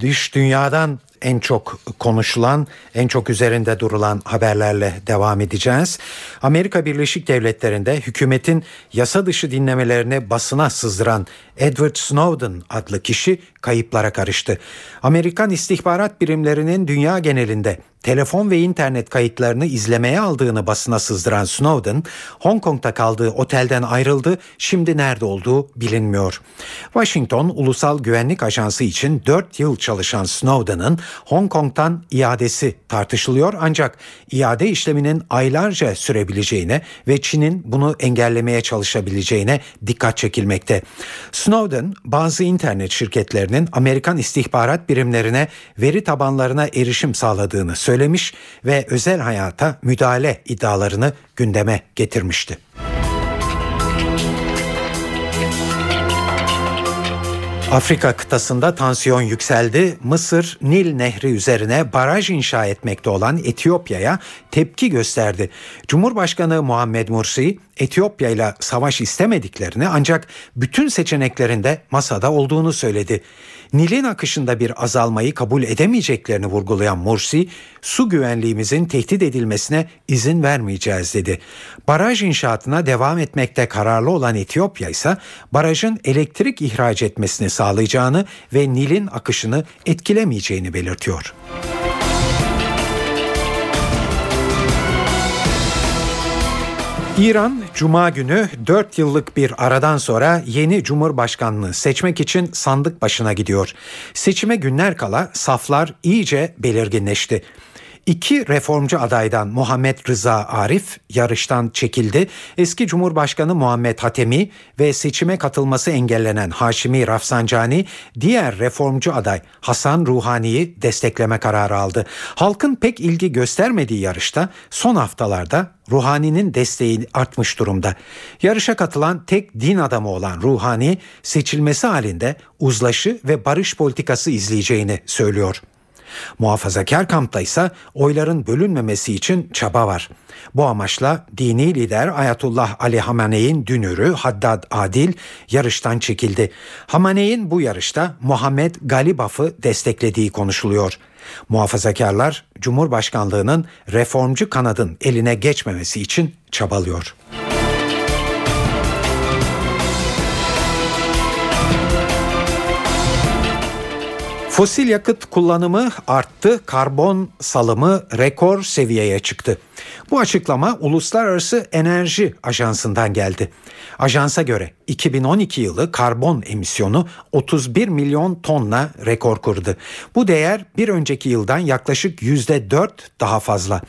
dış dünyadan en çok konuşulan, en çok üzerinde durulan haberlerle devam edeceğiz. Amerika Birleşik Devletleri'nde hükümetin yasa dışı dinlemelerini basına sızdıran Edward Snowden adlı kişi kayıplara karıştı. Amerikan istihbarat birimlerinin dünya genelinde telefon ve internet kayıtlarını izlemeye aldığını basına sızdıran Snowden, Hong Kong'da kaldığı otelden ayrıldı, şimdi nerede olduğu bilinmiyor. Washington Ulusal Güvenlik Ajansı için 4 yıl çalışan Snowden'ın Hong Kong'tan iadesi tartışılıyor, ancak iade işleminin aylarca sürebileceğine ve Çin'in bunu engellemeye çalışabileceğine dikkat çekilmekte. Snowden, bazı internet şirketlerinin Amerikan istihbarat birimlerine veri tabanlarına erişim sağladığını söylemiş ve özel hayata müdahale iddialarını gündeme getirmişti. Afrika kıtasında tansiyon yükseldi. Mısır, Nil Nehri üzerine baraj inşa etmekte olan Etiyopya'ya tepki gösterdi. Cumhurbaşkanı Muhammed Mursi, Etiyopya ile savaş istemediklerini ancak bütün seçeneklerin de masada olduğunu söyledi. Nil'in akışında bir azalmayı kabul edemeyeceklerini vurgulayan Mursi, su güvenliğimizin tehdit edilmesine izin vermeyeceğiz dedi. Baraj inşaatına devam etmekte kararlı olan Etiyopya ise barajın elektrik ihraç etmesini sağlayacağını ve Nil'in akışını etkilemeyeceğini belirtiyor. İran, Cuma günü 4 yıllık bir aradan sonra yeni cumhurbaşkanını seçmek için sandık başına gidiyor. Seçime günler kala saflar iyice belirginleşti. 2 reformcu adaydan Muhammed Rıza Arif yarıştan çekildi. Eski Cumhurbaşkanı Muhammed Hatemi ve seçime katılması engellenen Haşimi Rafsanjani, diğer reformcu aday Hasan Ruhani'yi destekleme kararı aldı. Halkın pek ilgi göstermediği yarışta son haftalarda Ruhani'nin desteği artmış durumda. Yarışa katılan tek din adamı olan Ruhani, seçilmesi halinde uzlaşı ve barış politikası izleyeceğini söylüyor. Muhafazakar kampta ise oyların bölünmemesi için çaba var. Bu amaçla dini lider Ayatullah Ali Hamenei'nin dünürü Haddad Adil yarıştan çekildi. Hamenei'nin bu yarışta Muhammed Galibaf'ı desteklediği konuşuluyor. Muhafazakarlar Cumhurbaşkanlığının reformcu kanadın eline geçmemesi için çabalıyor. Fosil yakıt kullanımı arttı, karbon salımı rekor seviyeye çıktı. Bu açıklama Uluslararası Enerji Ajansı'ndan geldi. Ajansa göre 2012 yılı karbon emisyonu 31 milyon tonla rekor kırdı. Bu değer bir önceki yıldan yaklaşık %4 daha fazla.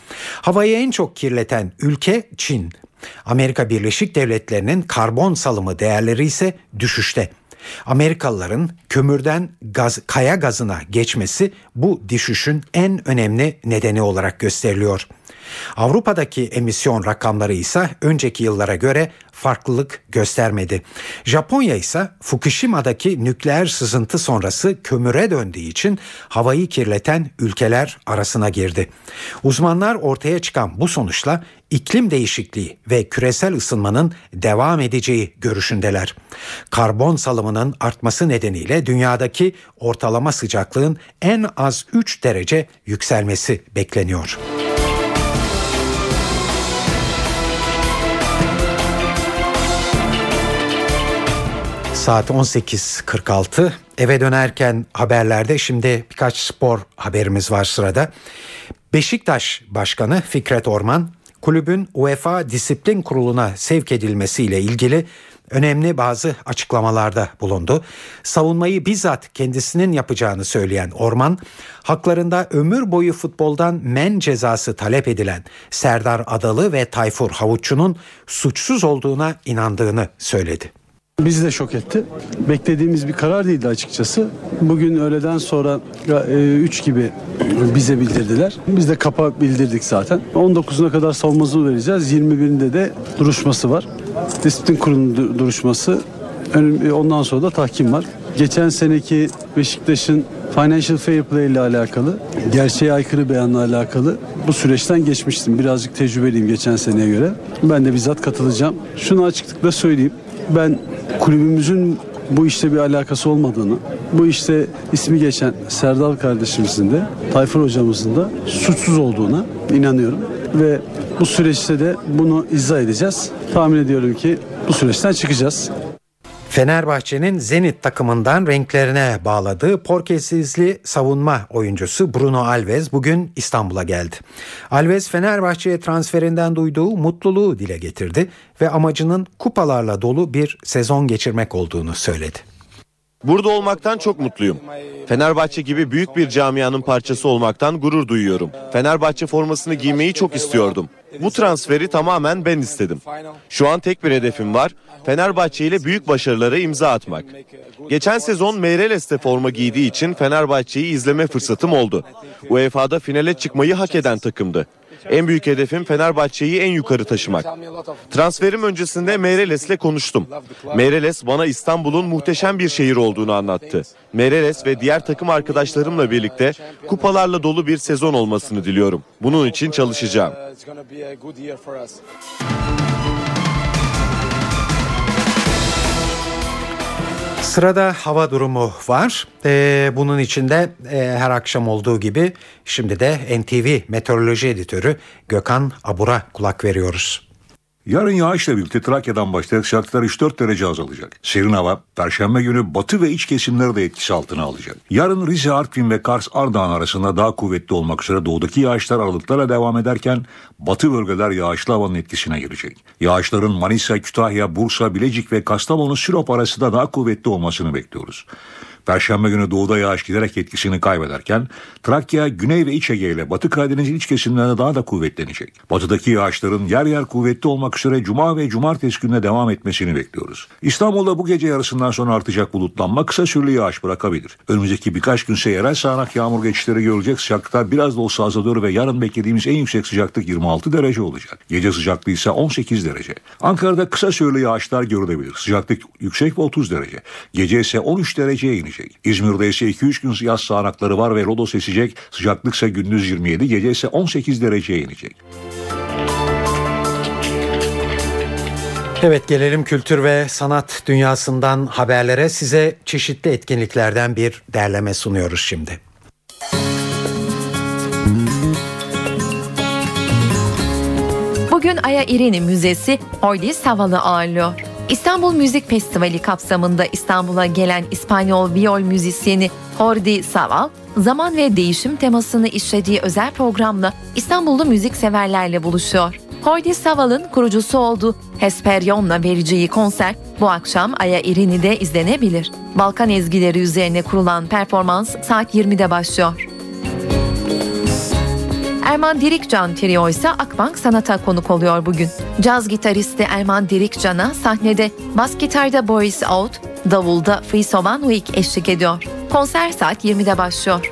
Havayı en çok kirleten ülke Çin. Amerika Birleşik Devletleri'nin karbon salımı değerleri ise düşüşte. Amerikalıların kömürden kaya gazına geçmesi bu düşüşün en önemli nedeni olarak gösteriliyor. Avrupa'daki emisyon rakamları ise önceki yıllara göre farklılık göstermedi. Japonya ise Fukushima'daki nükleer sızıntı sonrası kömüre döndüğü için havayı kirleten ülkeler arasına girdi. Uzmanlar ortaya çıkan bu sonuçla iklim değişikliği ve küresel ısınmanın devam edeceği görüşündeler. Karbon salımının artması nedeniyle dünyadaki ortalama sıcaklığın en az 3 derece yükselmesi bekleniyor. Saat 18.46. Eve dönerken haberlerde şimdi birkaç spor haberimiz var sırada. Beşiktaş Başkanı Fikret Orman, kulübün UEFA Disiplin Kurulu'na sevk edilmesiyle ilgili önemli bazı açıklamalarda bulundu. Savunmayı bizzat kendisinin yapacağını söyleyen Orman, haklarında ömür boyu futboldan men cezası talep edilen Serdar Adalı ve Tayfur Havuççu'nun suçsuz olduğuna inandığını söyledi. Bizi de şok etti. Beklediğimiz bir karar değildi açıkçası. Bugün öğleden sonra 3 gibi bize bildirdiler. Biz de kapa bildirdik zaten. 19'una kadar savunmasını vereceğiz. 21'inde de duruşması var. Disiplin kurulunun duruşması. Ondan sonra da tahkim var. Geçen seneki Beşiktaş'ın Financial Fair Play ile alakalı, gerçeğe aykırı beyanla alakalı bu süreçten geçmiştim. Birazcık tecrübeliyim geçen seneye göre. Ben de bizzat katılacağım. Şunu açıklıkla söyleyeyim. Ben kulübümüzün bu işte bir alakası olmadığını, bu işte ismi geçen Serdal kardeşimizin de, Tayfur hocamızın da suçsuz olduğuna inanıyorum. Ve bu süreçte de bunu izah edeceğiz. Tahmin ediyorum ki bu süreçten çıkacağız. Fenerbahçe'nin Zenit takımından renklerine bağladığı Portekizli savunma oyuncusu Bruno Alves bugün İstanbul'a geldi. Alves, Fenerbahçe'ye transferinden duyduğu mutluluğu dile getirdi ve amacının kupalarla dolu bir sezon geçirmek olduğunu söyledi. Burada olmaktan çok mutluyum. Fenerbahçe gibi büyük bir camianın parçası olmaktan gurur duyuyorum. Fenerbahçe formasını giymeyi çok istiyordum. Bu transferi tamamen ben istedim. Şu an tek bir hedefim var. Fenerbahçe ile büyük başarılara imza atmak. Geçen sezon Meireles'te forma giydiği için Fenerbahçe'yi izleme fırsatım oldu. UEFA'da finale çıkmayı hak eden takımdı. En büyük hedefim Fenerbahçe'yi en yukarı taşımak. Transferim öncesinde Meireles'le konuştum. Meireles bana İstanbul'un muhteşem bir şehir olduğunu anlattı. Meireles ve diğer takım arkadaşlarımla birlikte kupalarla dolu bir sezon olmasını diliyorum. Bunun için çalışacağım. Sırada hava durumu var. Bunun için de her akşam olduğu gibi şimdi de NTV Meteoroloji Editörü Gökhan Abur'a kulak veriyoruz. Yarın yağışla birlikte Trakya'dan başlayarak sıcaklıklar 3-4 derece azalacak. Serin hava Perşembe günü batı ve iç kesimleri de etkisi altına alacak. Yarın Rize, Artvin ve Kars, Ardahan arasında daha kuvvetli olmak üzere doğudaki yağışlar aralıklarla devam ederken batı bölgeler yağışlı havanın etkisine girecek. Yağışların Manisa, Kütahya, Bursa, Bilecik ve Kastamonu, Sinop arasında daha kuvvetli olmasını bekliyoruz. Perşembe günü doğuda yağış giderek etkisini kaybederken Trakya, Güney ve İç Ege ile Batı Karadeniz'in iç kesimlerine daha da kuvvetlenecek. Batıdaki yağışların yer yer kuvvetli olmak üzere Cuma ve Cumartesi gününe devam etmesini bekliyoruz. İstanbul'da bu gece yarısından sonra artacak bulutlanma kısa süreli yağış bırakabilir. Önümüzdeki birkaç günse yerel sağanak yağmur geçişleri görülecek, sıcaklıklar biraz da olsa azalıyor ve yarın beklediğimiz en yüksek sıcaklık 26 derece olacak. Gece sıcaklığı ise 18 derece. Ankara'da kısa süreli yağışlar görülebilir. Sıcaklık yüksek ve 30 derece. Gece ise 13 dereceye inecek. İzmir'de ise 2-3 gün yaz sağanakları var ve lodos esecek. Sıcaklık ise gündüz 27, gece ise 18 dereceye inecek. Evet, gelelim kültür ve sanat dünyasından haberlere. Size çeşitli etkinliklerden bir derleme sunuyoruz şimdi. Bugün Aya İrini Müzesi Jordi Savall'ı ağırlıyor. İstanbul Müzik Festivali kapsamında İstanbul'a gelen İspanyol viyol müzisyeni Jordi Savall, zaman ve değişim temasını işlediği özel programla İstanbullu müzikseverlerle buluşuyor. Jordi Savall'ın kurucusu olduğu Hesperion'la vereceği konser bu akşam Aya İrini'de izlenebilir. Balkan ezgileri üzerine kurulan performans saat 20'de başlıyor. Erman Dirikcan trio ise Akbank Sanat'a konuk oluyor bugün. Caz gitaristi Erman Dirikcan'a sahnede bas gitarda Boris Out, davulda Friso Van Wyk eşlik ediyor. Konser saat 20'de başlıyor.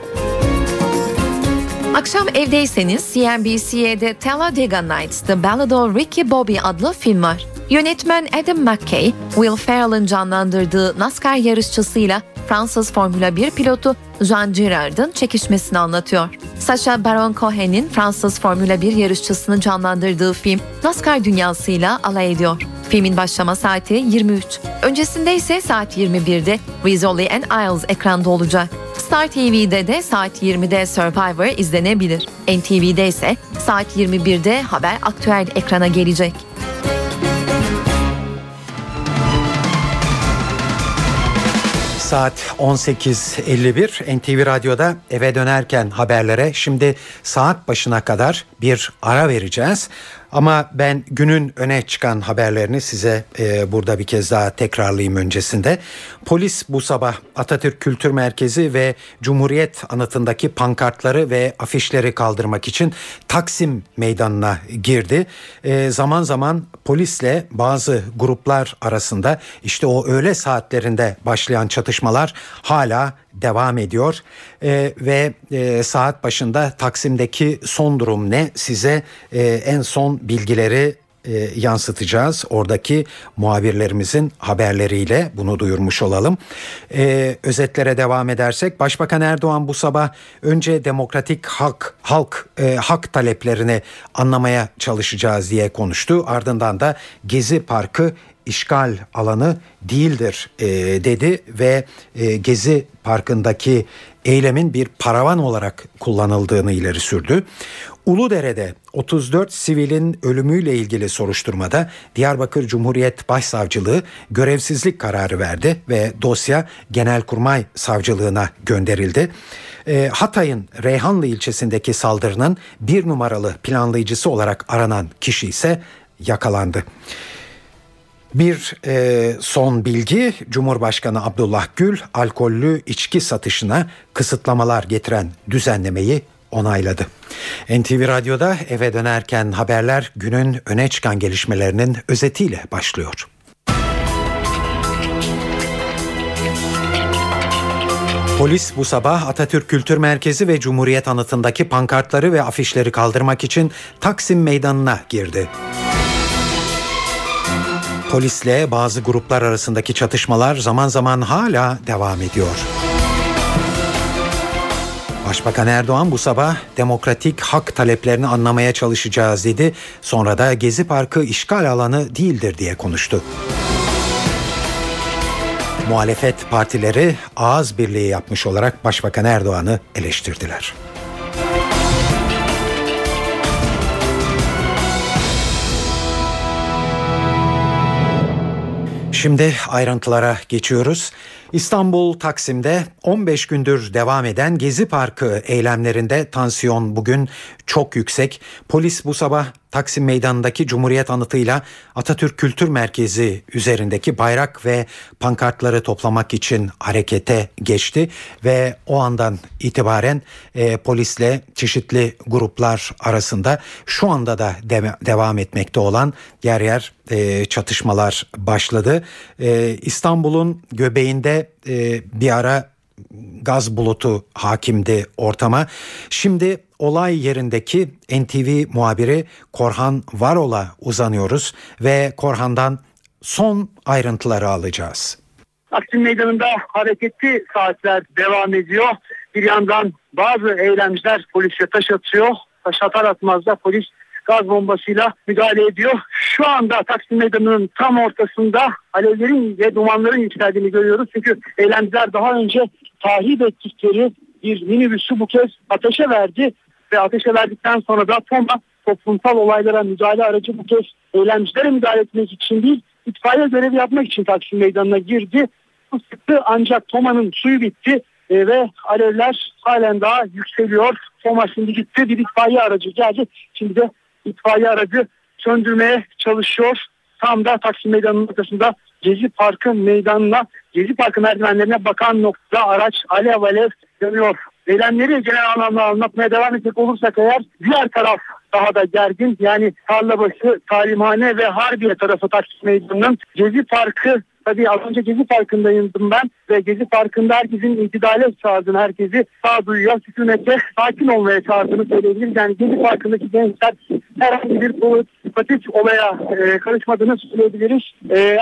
Akşam evdeyseniz CNBC'de Talladega Nights The Ballad of Ricky Bobby adlı film var. Yönetmen Adam McKay, Will Ferrell'ın canlandırdığı NASCAR yarışçısıyla Fransız Formula 1 pilotu Jean Girard'ın çekişmesini anlatıyor. Sacha Baron Cohen'in Fransız Formula 1 yarışçısını canlandırdığı film NASCAR dünyasıyla alay ediyor. Filmin başlama saati 23. Öncesinde ise saat 21'de Rizzoli and Isles ekranda olacak. Star TV'de de saat 20'de Survivor izlenebilir. NTV'de ise saat 21'de Haber Aktüel ekrana gelecek. Saat 18.51 NTV Radyo'da eve dönerken haberlere şimdi saat başına kadar bir ara vereceğiz. Ama ben günün öne çıkan haberlerini size burada bir kez daha tekrarlayayım öncesinde. Polis bu sabah Atatürk Kültür Merkezi ve Cumhuriyet Anıtı'ndaki pankartları ve afişleri kaldırmak için Taksim Meydanı'na girdi. Zaman zaman polisle bazı gruplar arasında işte o öğle saatlerinde başlayan çatışmalar hala devam ediyor. Ve saat başında Taksim'deki son durum ne? Size en son bilgileri yansıtacağız. Oradaki muhabirlerimizin haberleriyle bunu duyurmuş olalım. Özetlere devam edersek Başbakan Erdoğan bu sabah önce demokratik halk taleplerini anlamaya çalışacağız diye konuştu. Ardından da Gezi Parkı işgal alanı değildir dedi ve Gezi Parkı'ndaki eylemin bir paravan olarak kullanıldığını ileri sürdü. Uludere'de 34 sivilin ölümüyle ilgili soruşturmada Diyarbakır Cumhuriyet Başsavcılığı görevsizlik kararı verdi ve dosya Genelkurmay Savcılığına gönderildi. Hatay'ın Reyhanlı ilçesindeki saldırının bir numaralı planlayıcısı olarak aranan kişi ise yakalandı. Bir son bilgi, Cumhurbaşkanı Abdullah Gül alkollü içki satışına kısıtlamalar getiren düzenlemeyi onayladı. NTV Radyo'da eve dönerken haberler günün öne çıkan gelişmelerinin özetiyle başlıyor. Polis bu sabah Atatürk Kültür Merkezi ve Cumhuriyet Anıtı'ndaki pankartları ve afişleri kaldırmak için Taksim Meydanı'na girdi. Polisle bazı gruplar arasındaki çatışmalar zaman zaman hala devam ediyor. Başbakan Erdoğan bu sabah demokratik hak taleplerini anlamaya çalışacağız dedi. Sonra da Gezi Parkı işgal alanı değildir diye konuştu. Muhalefet partileri ağız birliği yapmış olarak Başbakan Erdoğan'ı eleştirdiler. Şimdi ayrıntılara geçiyoruz. İstanbul Taksim'de 15 gündür devam eden Gezi Parkı eylemlerinde tansiyon bugün çok yüksek. Polis bu sabah Taksim Meydanı'ndaki Cumhuriyet Anıtı'yla Atatürk Kültür Merkezi üzerindeki bayrak ve pankartları toplamak için harekete geçti ve o andan itibaren polisle çeşitli gruplar arasında şu anda da devam etmekte olan yer yer çatışmalar başladı. İstanbul'un göbeğinde bir ara gaz bulutu hakimdi ortama. Şimdi olay yerindeki NTV muhabiri Korhan Varol'a uzanıyoruz ve Korhan'dan son ayrıntıları alacağız. Taksim Meydanı'nda hareketli saatler devam ediyor. Bir yandan bazı eylemciler polise taş atıyor. Taş atar atmaz da polis gaz bombasıyla müdahale ediyor. Şu anda Taksim Meydanı'nın tam ortasında alevlerin ve dumanların yükseldiğini görüyoruz. Çünkü eylemciler daha önce tahrip ettikleri bir minibüsü bu kez ateşe verdi ve ateşe verdikten sonra da toplumsal olaylara müdahale aracı bu kez eylemcilere müdahale etmek için değil, itfaiye görevi yapmak için Taksim Meydanı'na girdi. Su sıktı ancak TOMA'nın suyu bitti ve alevler halen daha yükseliyor. TOMA şimdi gitti, bir itfaiye aracı geldi. Şimdi de itfaiye aracı söndürmeye çalışıyor. Tam da Taksim Meydanı'nın ortasında Gezi Parkı meydanına, Gezi Parkı merdivenlerine bakan noktada araç alev alev yanıyor. Eylemleri genel anlamda anlatmaya devam edecek olursak eğer, diğer taraf daha da gergin. Yani Tarlabaşı, Talimhane ve Harbiye tarafı Taksim Meydanı'nın. Gezi Parkı, tabii az önce Gezi Parkı'ndaydım ben ve Gezi Parkı'nda herkesin itidale çağırdığını, herkesi sağduyuya, sükunete, sakin olmaya çağırdığını söyleyebiliriz. Yani Gezi Parkı'ndaki gençler herhangi bir politik olaya karışmadığını söyleyebiliriz.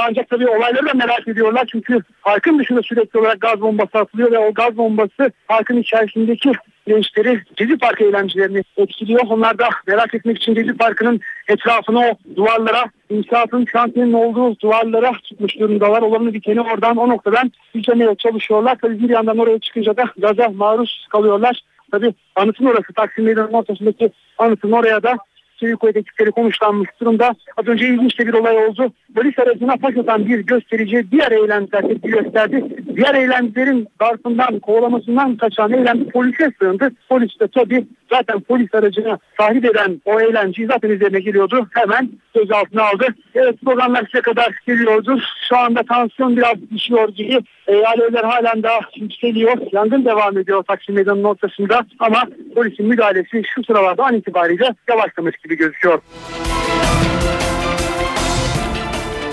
Ancak tabii olayları da merak ediyorlar çünkü parkın dışında sürekli olarak gaz bombası atılıyor ve o gaz bombası parkın içerisindeki gençleri, Gezi Parkı eylemcilerini etkiliyor. Onlar da merak etmek için Gezi Parkı'nın etrafını, o duvarlara, inşaatın, şantiyenin olduğu duvarlara tutmuş durumdalar. Olanın biteni oradan, o noktadan izlemeye çalışıyorlar. Tabii bir yandan oraya çıkınca da gaza maruz kalıyorlar. Tabii anıtın orası, Taksim Meydanı'nın ortasındaki anıtın oraya da Çevikoy ekipleri konuşlanmış durumda. Az önce ilginç bir olay oldu. Polis aracına taş atan bir gösterici diğer eylemciler tepki gösterdi. Diğer eylemcilerin darpından, kovalamasından kaçan eylemci polise sığındı. Polis de tabii zaten polis aracına tahrip eden o eylemciyi zaten üzerine geliyordu. Hemen gözaltına aldı. Evet, programlar size kadar geliyordu. Şu anda tansiyon biraz düşüyor gibi. Alevler halen daha yükseliyor. Yangın devam ediyor Taksim Meydanı'nın ortasında. Ama polisin müdahalesi şu sıralarda an itibariyle yavaşlamış gibi gözüküyor.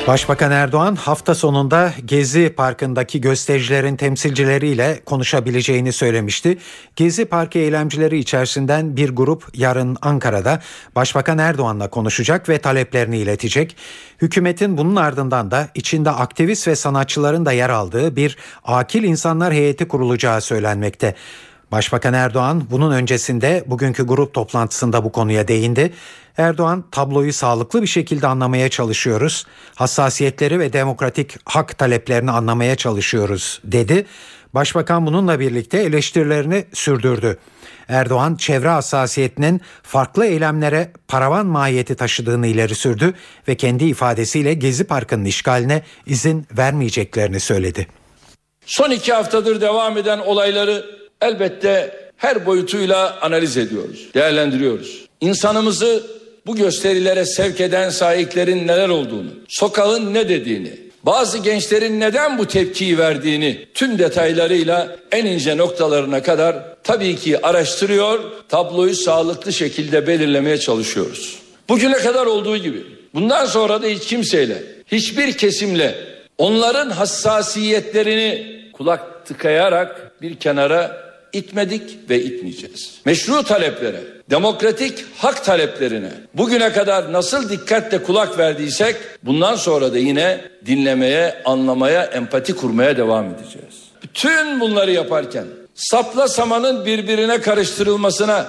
Başbakan Erdoğan hafta sonunda Gezi Parkı'ndaki göstericilerin temsilcileriyle konuşabileceğini söylemişti. Gezi Parkı eylemcileri içerisinden bir grup yarın Ankara'da Başbakan Erdoğan'la konuşacak ve taleplerini iletecek. Hükümetin bunun ardından da içinde aktivist ve sanatçıların da yer aldığı bir akil insanlar heyeti kurulacağı söylenmekte. Başbakan Erdoğan bunun öncesinde bugünkü grup toplantısında bu konuya değindi. Erdoğan, tabloyu sağlıklı bir şekilde anlamaya çalışıyoruz, hassasiyetleri ve demokratik hak taleplerini anlamaya çalışıyoruz dedi. Başbakan bununla birlikte eleştirilerini sürdürdü. Erdoğan, çevre hassasiyetinin farklı eylemlere paravan mahiyeti taşıdığını ileri sürdü ve kendi ifadesiyle Gezi Parkı'nın işgaline izin vermeyeceklerini söyledi. Son 2 haftadır devam eden olayları elbette her boyutuyla analiz ediyoruz, değerlendiriyoruz. İnsanımızı bu gösterilere sevk eden sahiplerin neler olduğunu, sokağın ne dediğini, bazı gençlerin neden bu tepkiyi verdiğini tüm detaylarıyla en ince noktalarına kadar tabii ki araştırıyor, tabloyu sağlıklı şekilde belirlemeye çalışıyoruz. Bugüne kadar olduğu gibi bundan sonra da hiç kimseyle, hiçbir kesimle onların hassasiyetlerini kulak tıkayarak bir kenara itmedik ve itmeyeceğiz. Meşru taleplere, demokratik hak taleplerine bugüne kadar nasıl dikkatle kulak verdiysek bundan sonra da yine dinlemeye, anlamaya, empati kurmaya devam edeceğiz. Bütün bunları yaparken sapla samanın birbirine karıştırılmasına,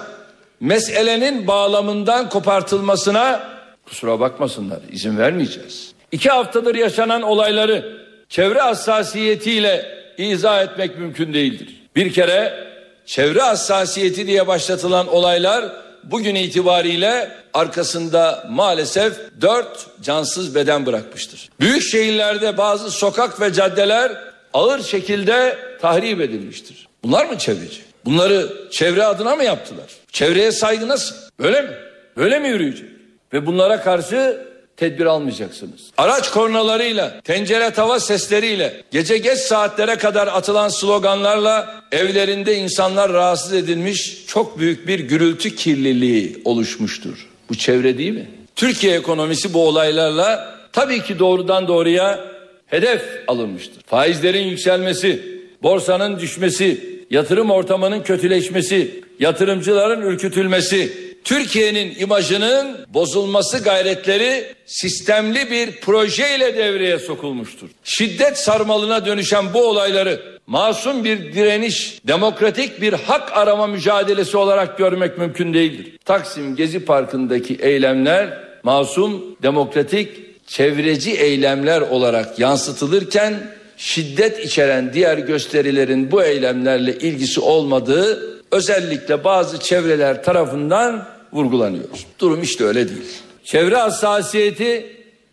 meselenin bağlamından kopartılmasına kusura bakmasınlar, izin vermeyeceğiz. 2 haftadır yaşanan olayları çevre hassasiyetiyle izah etmek mümkün değildir. Bir kere çevre hassasiyeti diye başlatılan olaylar bugün itibariyle arkasında maalesef 4 cansız beden bırakmıştır. Büyük şehirlerde bazı sokak ve caddeler ağır şekilde tahrip edilmiştir. Bunlar mı çevreci? Bunları çevre adına mı yaptılar? Çevreye saygı nasıl? Böyle mi? Böyle mi yürüyecek? Ve bunlara karşı tedbir almayacaksınız. Araç kornalarıyla, tencere tava sesleriyle, gece geç saatlere kadar atılan sloganlarla evlerinde insanlar rahatsız edilmiş, çok büyük bir gürültü kirliliği oluşmuştur. Bu çevre değil mi? Türkiye ekonomisi bu olaylarla tabii ki doğrudan doğruya hedef alınmıştır. Faizlerin yükselmesi, borsanın düşmesi, yatırım ortamının kötüleşmesi, yatırımcıların ürkütülmesi, Türkiye'nin imajının bozulması gayretleri sistemli bir projeyle devreye sokulmuştur. Şiddet sarmalına dönüşen bu olayları masum bir direniş, demokratik bir hak arama mücadelesi olarak görmek mümkün değildir. Taksim Gezi Parkı'ndaki eylemler masum, demokratik, çevreci eylemler olarak yansıtılırken şiddet içeren diğer gösterilerin bu eylemlerle ilgisi olmadığı özellikle bazı çevreler tarafından vurgulanıyor. Durum işte öyle değil. Çevre hassasiyeti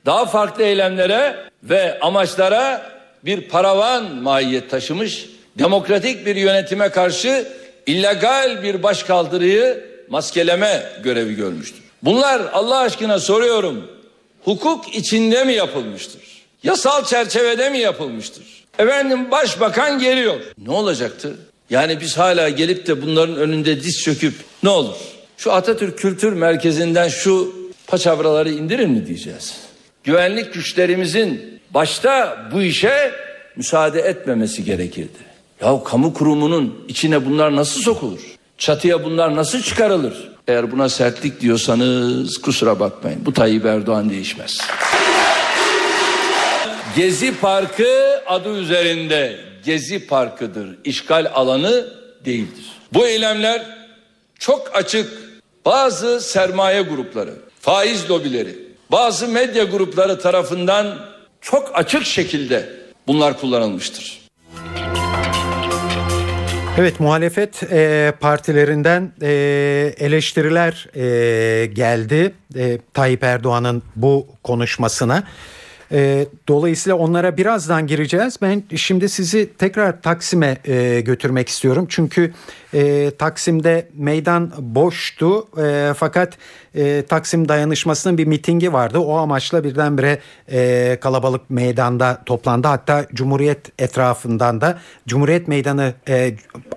daha farklı eylemlere ve amaçlara bir paravan mahiyet taşımış, demokratik bir yönetime karşı illegal bir başkaldırıyı maskeleme görevi görmüştür. Bunlar Allah aşkına soruyorum, hukuk içinde mi yapılmıştır? Yasal çerçevede mi yapılmıştır? Efendim başbakan geliyor. Ne olacaktı? Yani biz hala gelip de bunların önünde diz çöküp ne olur? Şu Atatürk Kültür Merkezi'nden şu paçavraları indirin mi diyeceğiz? Güvenlik güçlerimizin başta bu işe müsaade etmemesi gerekirdi. Ya kamu kurumunun içine bunlar nasıl sokulur? Çatıya bunlar nasıl çıkarılır? Eğer buna sertlik diyorsanız kusura bakmayın. Bu Tayyip Erdoğan değişmez. Gezi Parkı adı üzerinde Gezi Parkı'dır. İşgal alanı değildir. Bu eylemler çok açık bazı sermaye grupları, faiz lobileri, bazı medya grupları tarafından çok açık şekilde bunlar kullanılmıştır. Evet, muhalefet partilerinden eleştiriler geldi Tayyip Erdoğan'ın bu konuşmasına. Dolayısıyla onlara birazdan gireceğiz. Ben şimdi sizi tekrar Taksim'e götürmek istiyorum. Çünkü Taksim'de meydan boştu. Fakat Taksim Dayanışması'nın bir mitingi vardı. O amaçla birdenbire kalabalık meydanda toplandı. Hatta Cumhuriyet etrafından da Cumhuriyet Meydanı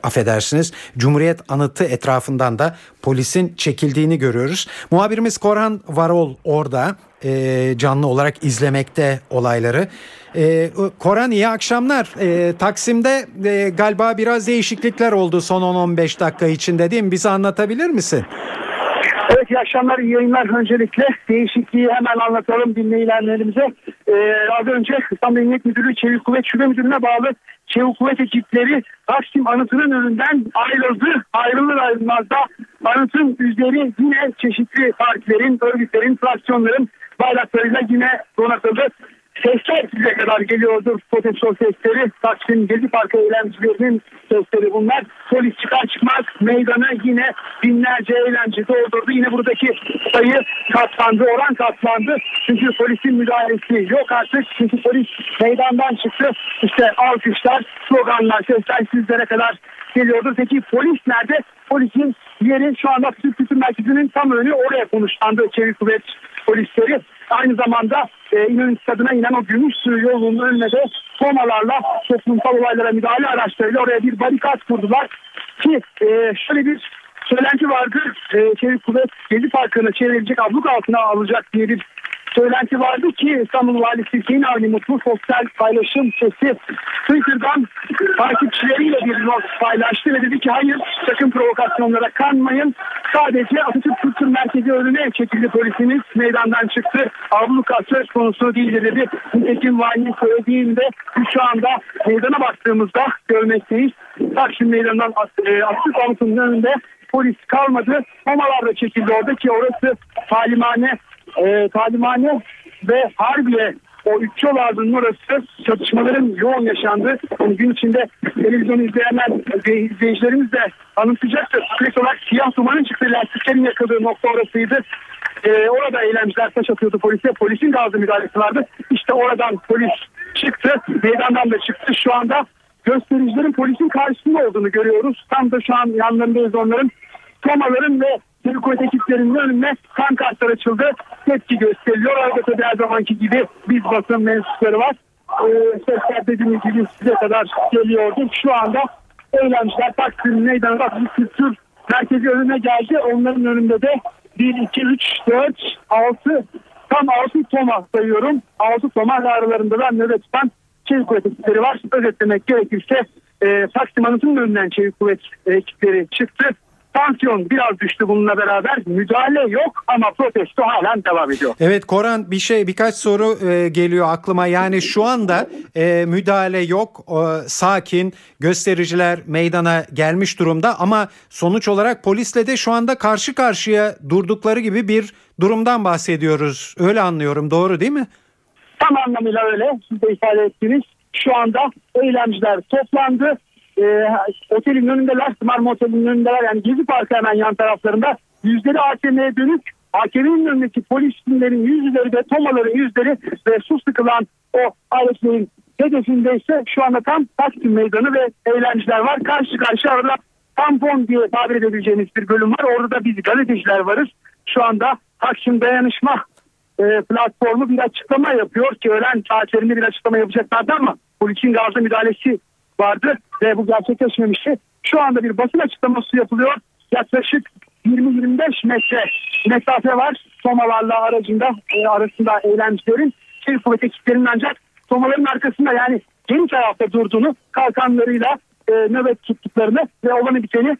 affedersiniz. Cumhuriyet Anıtı etrafından da polisin çekildiğini görüyoruz. Muhabirimiz Korhan Varol orada canlı olarak izlemekte olayları. Korhan iyi akşamlar. Taksim'de galiba biraz değişiklikler oldu son 10-15 dakika içinde değil mi? Bize anlatabilir misin? Evet, iyi akşamlar, iyi yayınlar. Öncelikle değişikliği hemen anlatalım dinleyenlerimize. Az önce İstanbul Emniyet Müdürlüğü Çevik Kuvvet Şube Müdürlüğü'ne bağlı Çevik Kuvvet ekipleri Taksim Anıtı'nın önünden ayrılmaz da anıtın üzeri yine çeşitli partilerin, örgütlerin, fraksiyonların bayraklarıyla yine donatıldı. Sesler size kadar geliyordur, protestol sesleri. Taksim Gezi Parkı eylemcilerinin sesleri bunlar. Polis çıkar çıkmaz meydana yine binlerce eylemci doldurdu. Yine buradaki sayı katlandı, oran katlandı. Çünkü polisin müdahalesi yok artık. Çünkü polis meydandan çıktı. İşte alkışlar, sloganlar, sesler sizlere kadar geliyordur. Peki polis nerede? Polisin yeri şu anda Atatürk Kültür Merkezi'nin tam önü, oraya konuşlandı Çevik Kuvvet polisleri. Aynı zamanda İnönü Stadı'na inen o gümüş yolunun önüne de bombalarla toplumsal olaylara müdahale araçlarıyla oraya bir barikat kurdular. Ki şöyle bir söylenti vardı. Çevik Kuvvet Gezi Parkı'nı çevrilecek, abluk altına alacak diye bir söylenti vardı ki İstanbul Valisi Yeni Ali Mutlu sosyal paylaşım sesi Twitter'dan takipçileriyle bir not paylaştı ve dedi ki hayır, sakın provokasyonlara kanmayın. Sadece Atatürk Kültür Merkezi önüne çekildi polisimiz. Meydandan çıktı. Abluka söz konusu değil dedi. Nitekim valinin söylediğinde şu anda meydana baktığımızda görmekteyiz. Taksim Meydanı'ndan Atatürk Anıtı'nın önünde polis kalmadı. Mamalar da çekildi orada ki orası talimhane ve Harbiye, o üçü olardının orası çatışmaların yoğun yaşandığı. Yani gün içinde televizyon izleyenler, izleyicilerimiz de anımsayacaktır. Sürekli olarak siyah dumanın çıktığı, lastiklerin yakıldığı nokta orasıydı. Orada eylemciler taş atıyordu polise. Polisin gazlı müdahalesi vardı. İşte oradan polis çıktı. Meydandan da çıktı. Şu anda göstericilerin polisin karşısında olduğunu görüyoruz. Tam da şu an yanlarındayız onların. Tomaların ve Türk Kuvvet ekiplerinin önüne pankartlar açıldı. Tepki gösteriliyor. Arada tabii her zamanki gibi biz basın mensupları var. Sesler dediğimiz gibi size kadar geliyordu. Şu anda eylemciler Taksim Meydanı Kültür Merkezi önüne geldi. Onların önünde de 1, 2, 3, 4, 6 tam 6 toma sayıyorum. 6 toma aralarında da nöbet tutan Çevik Kuvvet ekipleri var. Özetlemek gerekirse Taksim Anıtı'nın önünden Çevik Kuvvet ekipleri çıktı. Tansiyon biraz düştü bununla beraber. Müdahale yok ama protesto halen devam ediyor. Evet Korhan, birkaç soru geliyor aklıma. Yani şu anda müdahale yok. Sakin göstericiler meydana gelmiş durumda ama sonuç olarak polisle de şu anda karşı karşıya durdukları gibi bir durumdan bahsediyoruz. Öyle anlıyorum. Doğru değil mi? Tam anlamıyla öyle. Siz de ifade ettiniz. Şu anda eylemciler toplandı. Otelin önündeler, Marmara Oteli'nin önündeler. Yani Gezi Parkı hemen yan taraflarında. Yüzleri ATM'ye dönük AKM'nin önündeki polislerin yüzleri ve tomaların yüzleri ve su sıkılan o aletlerin hedefinde ise şu anda tam Taksim Meydanı ve eğlenceler var. Karşı karşıya arada tampon diye tabir edebileceğimiz bir bölüm var. Orada da biz gazeteciler varız. Şu anda Taksim Dayanışma platformu bir açıklama yapıyor ki öğlen saatlerinde bir açıklama yapacaklardı ama polisin gaza müdahalesi vardı ve bu gerçekleşmemişti. Şu anda bir basın açıklaması yapılıyor. Yaklaşık 20-25 metre mesafe var. Tomalarla arasında eğlencilerin çevik kuvvet ekiplerinin ancak tomaların arkasında yani geniş tarafta durduğunu, kalkanlarıyla nöbet tuttuklarını ve olanı biteni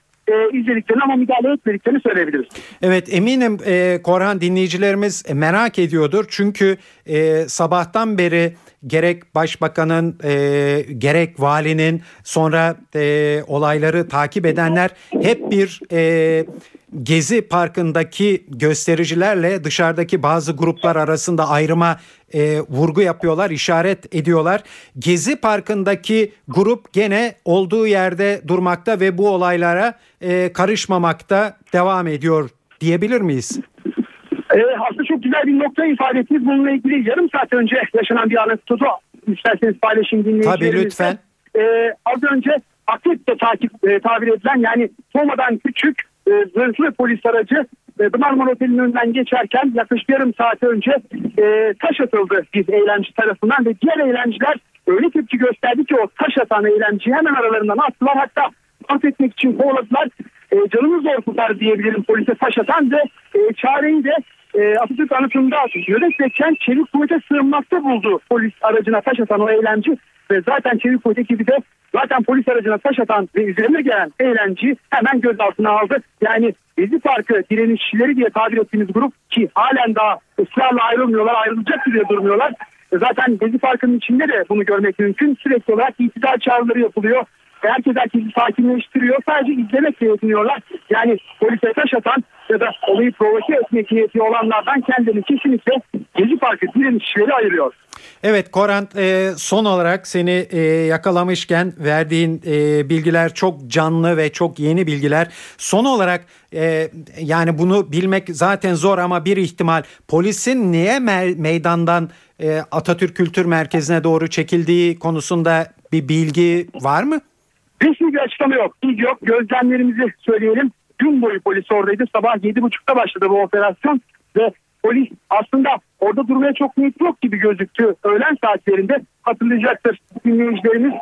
izlediklerini ama müdahale etmediklerini söyleyebiliriz. Evet, eminim Korhan dinleyicilerimiz merak ediyordur. Çünkü sabahtan beri gerek başbakanın gerek valinin sonra olayları takip edenler hep bir Gezi Parkı'ndaki göstericilerle dışarıdaki bazı gruplar arasında ayrıma vurgu yapıyorlar, işaret ediyorlar. Gezi Parkı'ndaki grup gene olduğu yerde durmakta ve bu olaylara karışmamakta devam ediyor diyebilir miyiz? Aslında çok güzel bir nokta ifade ettiniz. Bununla ilgili yarım saat önce yaşanan bir anekdotu isterseniz paylaşayım dinleyicilerimizle. Tabii lütfen. Az önce aktifte tabir edilen yani Soma'dan küçük zırhlı polis aracı Marmara Oteli'nin önünden geçerken yaklaşık yarım saat önce taş atıldı biz eğlenci tarafından ve diğer eğlenciler öyle tepki gösterdi ki o taş atan eğlenciyi hemen aralarından attılar. Hatta affetmek için kovaladılar. Canımız zor kurtar diyebilirim polise taş atan ve çareyi de Atatürk Anıtı'nda yönetmekten çevik kuvvete sığınmakta buldu polis aracına taş atan o eğlenci ve zaten çevik kuvvet ekibi de zaten polis aracına taş atan ve üzerine gelen eğlenci hemen gözaltına aldı. Yani Gezi Parkı direnişçileri diye tabir ettiğimiz grup ki halen daha ısrarla ayrılmıyorlar, ayrılacak diye durmuyorlar. Zaten Gezi Parkı'nın içinde de bunu görmek mümkün. Sürekli olarak itidal çağrıları yapılıyor. Herkesi sakinleştiriyor. Sadece izlemekle yetiniyorlar. Yani polise taş atan ya da olayı provoke etmek niyeti olanlardan kendini kesinlikle Gezi Parkı direnişçileri ayırıyor. Evet Korhan, son olarak seni yakalamışken verdiğin bilgiler çok canlı ve çok yeni bilgiler. Son olarak yani bunu bilmek zaten zor ama bir ihtimal polisin niye meydandan Atatürk Kültür Merkezi'ne doğru çekildiği konusunda bir bilgi var mı? Resmi bir açıklama yok. Bilgi yok. Gözlemlerimizi söyleyelim. Gün boyu polis oradaydı. Sabah 7.30'da başladı bu operasyon ve polis aslında orada durmaya çok niyet yok gibi gözüktü. Öğlen saatlerinde hatırlayacaktır dinleyicilerimiz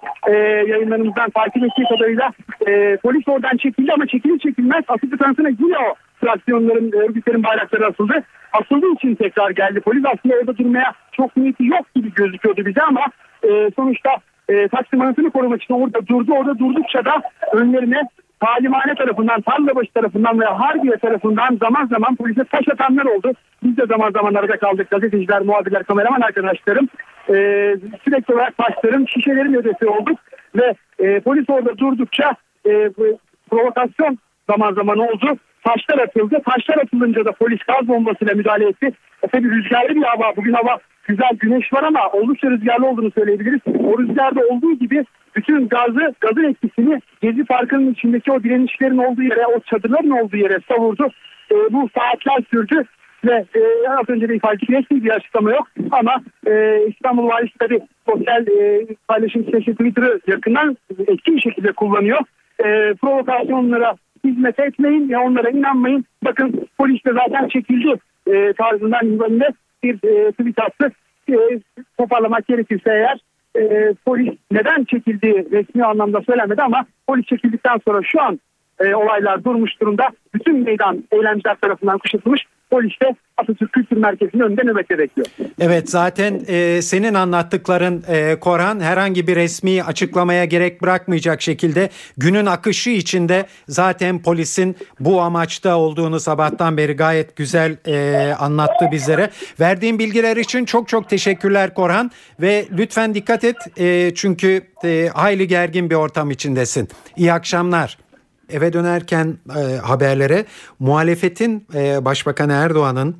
yayınlarımızdan takip ettiği kadarıyla polis oradan çekildi ama çekilir çekilmez Atatürk Anıtı'na yine o fraksiyonların, örgütlerin bayrakları asıldı. Asıldığı için tekrar geldi polis. Aslında orada durmaya çok niyeti yok gibi gözüküyordu bize ama sonuçta Taksim Anıtı'nı korumak için orada durdu. Orada durdukça da önlerine talimhane tarafından, Tarlabaşı tarafından veya Harbiye tarafından zaman zaman polise taş atanlar oldu. Biz de zaman zaman arada kaldık. Gazeteciler, muhabirler, kameraman arkadaşlarım. Sürekli olarak taşların, şişelerin ödesi olduk. Ve polis orada durdukça provokasyon zaman zaman oldu. Taşlar atıldı. Taşlar atılınca da polis gaz bombasıyla müdahale etti. Tabii rüzgarlı bir hava. Bugün hava güzel, güneş var ama oldukça rüzgarlı olduğunu söyleyebiliriz. O rüzgarda olduğu gibi bütün gazın etkisini Gezi Parkı'nın içindeki o direnişlerin olduğu yere, o çadırların olduğu yere savurdu. Bu saatler sürdü ve az önce de ifade ettiğim bir açıklama yok ama İstanbul Valisi tabii sosyal paylaşım sitesi Twitter'ı yakından etkin bir şekilde kullanıyor. Provokasyonlara hizmet etmeyin ya onlara inanmayın. Bakın polis de zaten çekildi tarzından izlenimde bir tweet attı. Toparlamak gerekirse eğer polis neden çekildiği resmi anlamda söylenmedi ama polis çekildikten sonra şu an olaylar durmuş durumda. Bütün meydan eğlenceler tarafından kuşatılmış. Polis de Atatürk Kültür Merkezi'nin önünde nöbette bekliyor. Evet zaten senin anlattıkların Korhan herhangi bir resmi açıklamaya gerek bırakmayacak şekilde günün akışı içinde zaten polisin bu amaçta olduğunu sabahtan beri gayet güzel anlattı bizlere. Verdiğin bilgiler için çok çok teşekkürler Korhan ve lütfen dikkat et çünkü hayli gergin bir ortam içindesin. İyi akşamlar. Eve dönerken haberlere muhalefetin Başbakan Erdoğan'ın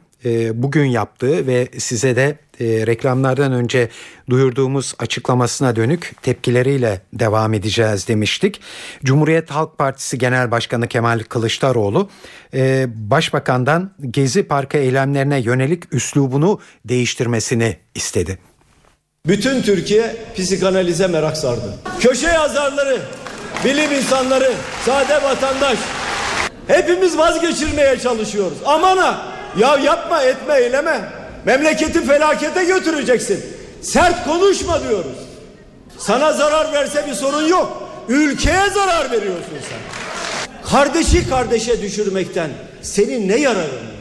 bugün yaptığı ve size de reklamlardan önce duyurduğumuz açıklamasına dönük tepkileriyle devam edeceğiz demiştik. Cumhuriyet Halk Partisi Genel Başkanı Kemal Kılıçdaroğlu Başbakan'dan Gezi Parkı eylemlerine yönelik üslubunu değiştirmesini istedi. Bütün Türkiye psikanalize merak sardı. Köşe yazarları, bilim insanları, sade vatandaş hepimiz vazgeçirmeye çalışıyoruz. Aman ha! Ya yapma, etme, eyleme. Memleketi felakete götüreceksin. Sert konuşma diyoruz. Sana zarar verse bir sorun yok. Ülkeye zarar veriyorsun sen. Kardeşi kardeşe düşürmekten senin ne yararın var?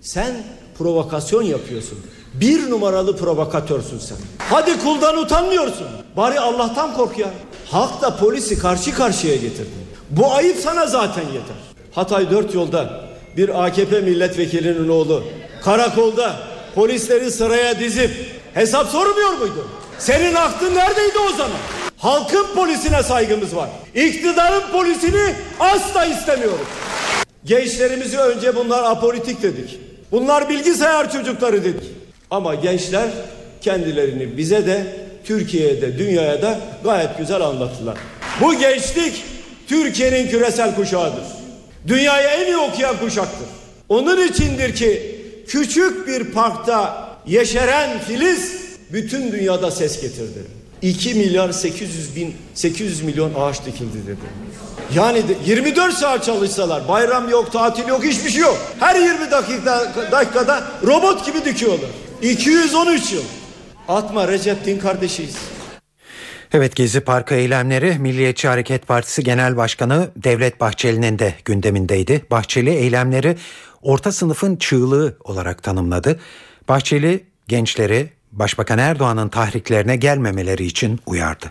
Sen provokasyon yapıyorsun. Bir numaralı provokatörsün sen. Hadi kuldan utanmıyorsun. Bari Allah'tan kork ya. Halkla polisi karşı karşıya getirdin. Bu ayıp sana zaten yeter. Hatay 4 yolda bir AKP milletvekilinin oğlu karakolda polisleri sıraya dizip hesap sormuyor muydu? Senin aklın neredeydi o zaman? Halkın polisine saygımız var. İktidarın polisini asla istemiyoruz. Gençlerimizi önce bunlar apolitik dedik. Bunlar bilgisayar çocukları dedik. Ama gençler kendilerini bize de, Türkiye'de, dünyaya da gayet güzel anlattılar. Bu gençlik Türkiye'nin küresel kuşağıdır. Dünyaya en iyi okuyan kuşaktır. Onun içindir ki küçük bir parkta yeşeren filiz bütün dünyada ses getirdi. 2 milyar 800 milyon ağaç dikildi dedi. Yani 24 saat çalışsalar bayram yok, tatil yok, hiçbir şey yok. Her 20 dakikada robot gibi dikiyorlar. 213 yıl. Atma Recep, din kardeşiyiz. Evet, Gezi Parkı eylemleri Milliyetçi Hareket Partisi Genel Başkanı Devlet Bahçeli'nin de gündemindeydi. Bahçeli eylemleri orta sınıfın çığlığı olarak tanımladı. Bahçeli gençleri Başbakan Erdoğan'ın tahriklerine gelmemeleri için uyardı.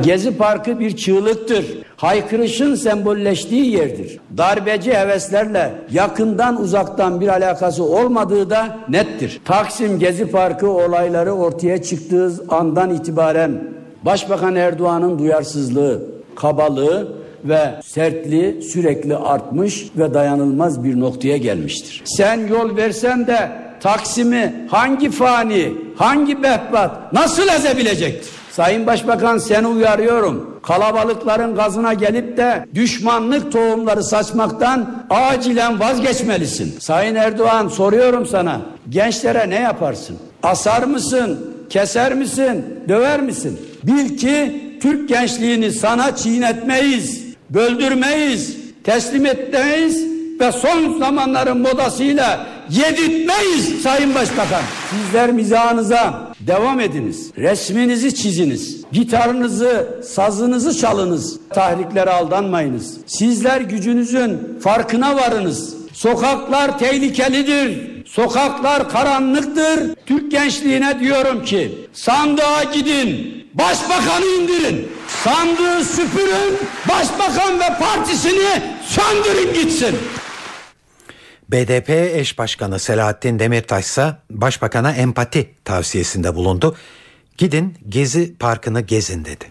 Gezi Parkı bir çığlıktır. Haykırışın sembolleştiği yerdir. Darbeci heveslerle yakından uzaktan bir alakası olmadığı da nettir. Taksim Gezi Parkı olayları ortaya çıktığı andan itibaren Başbakan Erdoğan'ın duyarsızlığı, kabalığı ve sertliği sürekli artmış ve dayanılmaz bir noktaya gelmiştir. Sen yol versen de Taksim'i hangi fani, hangi behbat nasıl ezebilecektir? Sayın Başbakan, seni uyarıyorum. Kalabalıkların gazına gelip de düşmanlık tohumları saçmaktan acilen vazgeçmelisin. Sayın Erdoğan, soruyorum sana. Gençlere ne yaparsın? Asar mısın? Keser misin? Döver misin? Bil ki Türk gençliğini sana çiğnetmeyiz, böldürmeyiz, teslim etmeyiz ve son zamanların modasıyla yedirtmeyiz Sayın Başbakan. Sizler mizahınıza devam ediniz, resminizi çiziniz, gitarınızı, sazınızı çalınız, tahriklere aldanmayınız. Sizler gücünüzün farkına varınız. Sokaklar tehlikelidir. Sokaklar karanlıktır. Türk gençliğine diyorum ki sandığa gidin, başbakanı indirin, sandığı süpürün, başbakan ve partisini söndürün gitsin. BDP eş başkanı Selahattin Demirtaş ise başbakana empati tavsiyesinde bulundu. Gidin Gezi Parkı'nı gezin dedi.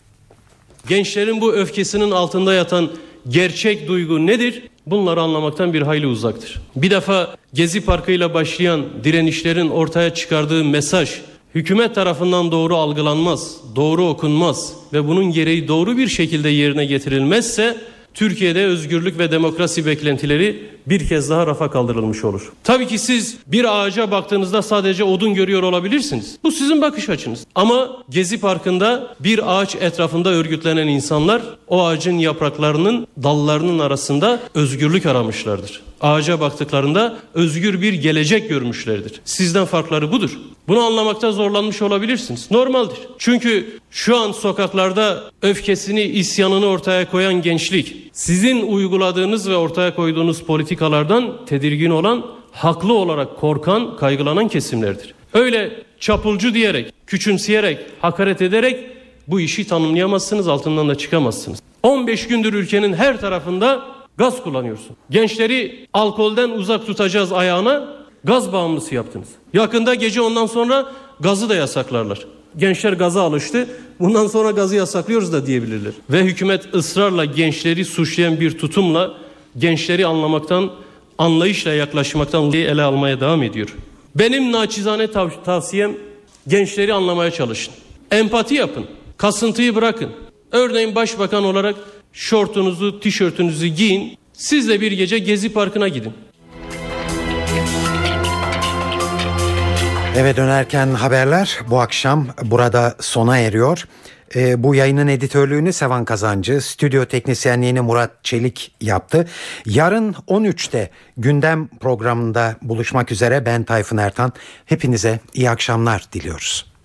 Gençlerin bu öfkesinin altında yatan gerçek duygu nedir? Bunları anlamaktan bir hayli uzaktır. Bir defa Gezi Parkı ile başlayan direnişlerin ortaya çıkardığı mesaj hükümet tarafından doğru algılanmaz, doğru okunmaz ve bunun gereği doğru bir şekilde yerine getirilmezse Türkiye'de özgürlük ve demokrasi beklentileri bir kez daha rafa kaldırılmış olur. Tabii ki siz bir ağaca baktığınızda sadece odun görüyor olabilirsiniz. Bu sizin bakış açınız. Ama Gezi Parkı'nda bir ağaç etrafında örgütlenen insanlar o ağacın yapraklarının, dallarının arasında özgürlük aramışlardır. Ağaca baktıklarında özgür bir gelecek görmüşlerdir. Sizden farkları budur. Bunu anlamakta zorlanmış olabilirsiniz. Normaldir. Çünkü şu an sokaklarda öfkesini, isyanını ortaya koyan gençlik, sizin uyguladığınız ve ortaya koyduğunuz politikalardan tedirgin olan, haklı olarak korkan, kaygılanan kesimlerdir. Öyle çapulcu diyerek, küçümseyerek, hakaret ederek bu işi tanımlayamazsınız, altından da çıkamazsınız. 15 gündür ülkenin her tarafında gaz kullanıyorsun. Gençleri alkolden uzak tutacağız ayağına gaz bağımlısı yaptınız. Yakında gece ondan sonra gazı da yasaklarlar. Gençler gaza alıştı. Bundan sonra gazı yasaklıyoruz da diyebilirler. Ve hükümet ısrarla gençleri suçlayan bir tutumla gençleri anlamaktan, anlayışla yaklaşmaktan ele almaya devam ediyor. Benim naçizane tavsiyem gençleri anlamaya çalışın. Empati yapın. Kasıntıyı bırakın. Örneğin başbakan olarak şortunuzu, tişörtünüzü giyin. Siz de bir gece Gezi Parkı'na gidin. Eve dönerken haberler bu akşam burada sona eriyor. Bu yayının editörlüğünü Sevan Kazancı, stüdyo teknisyenliğini Murat Çelik yaptı. Yarın 13'te gündem programında buluşmak üzere ben Tayfun Ertan. Hepinize iyi akşamlar diliyoruz.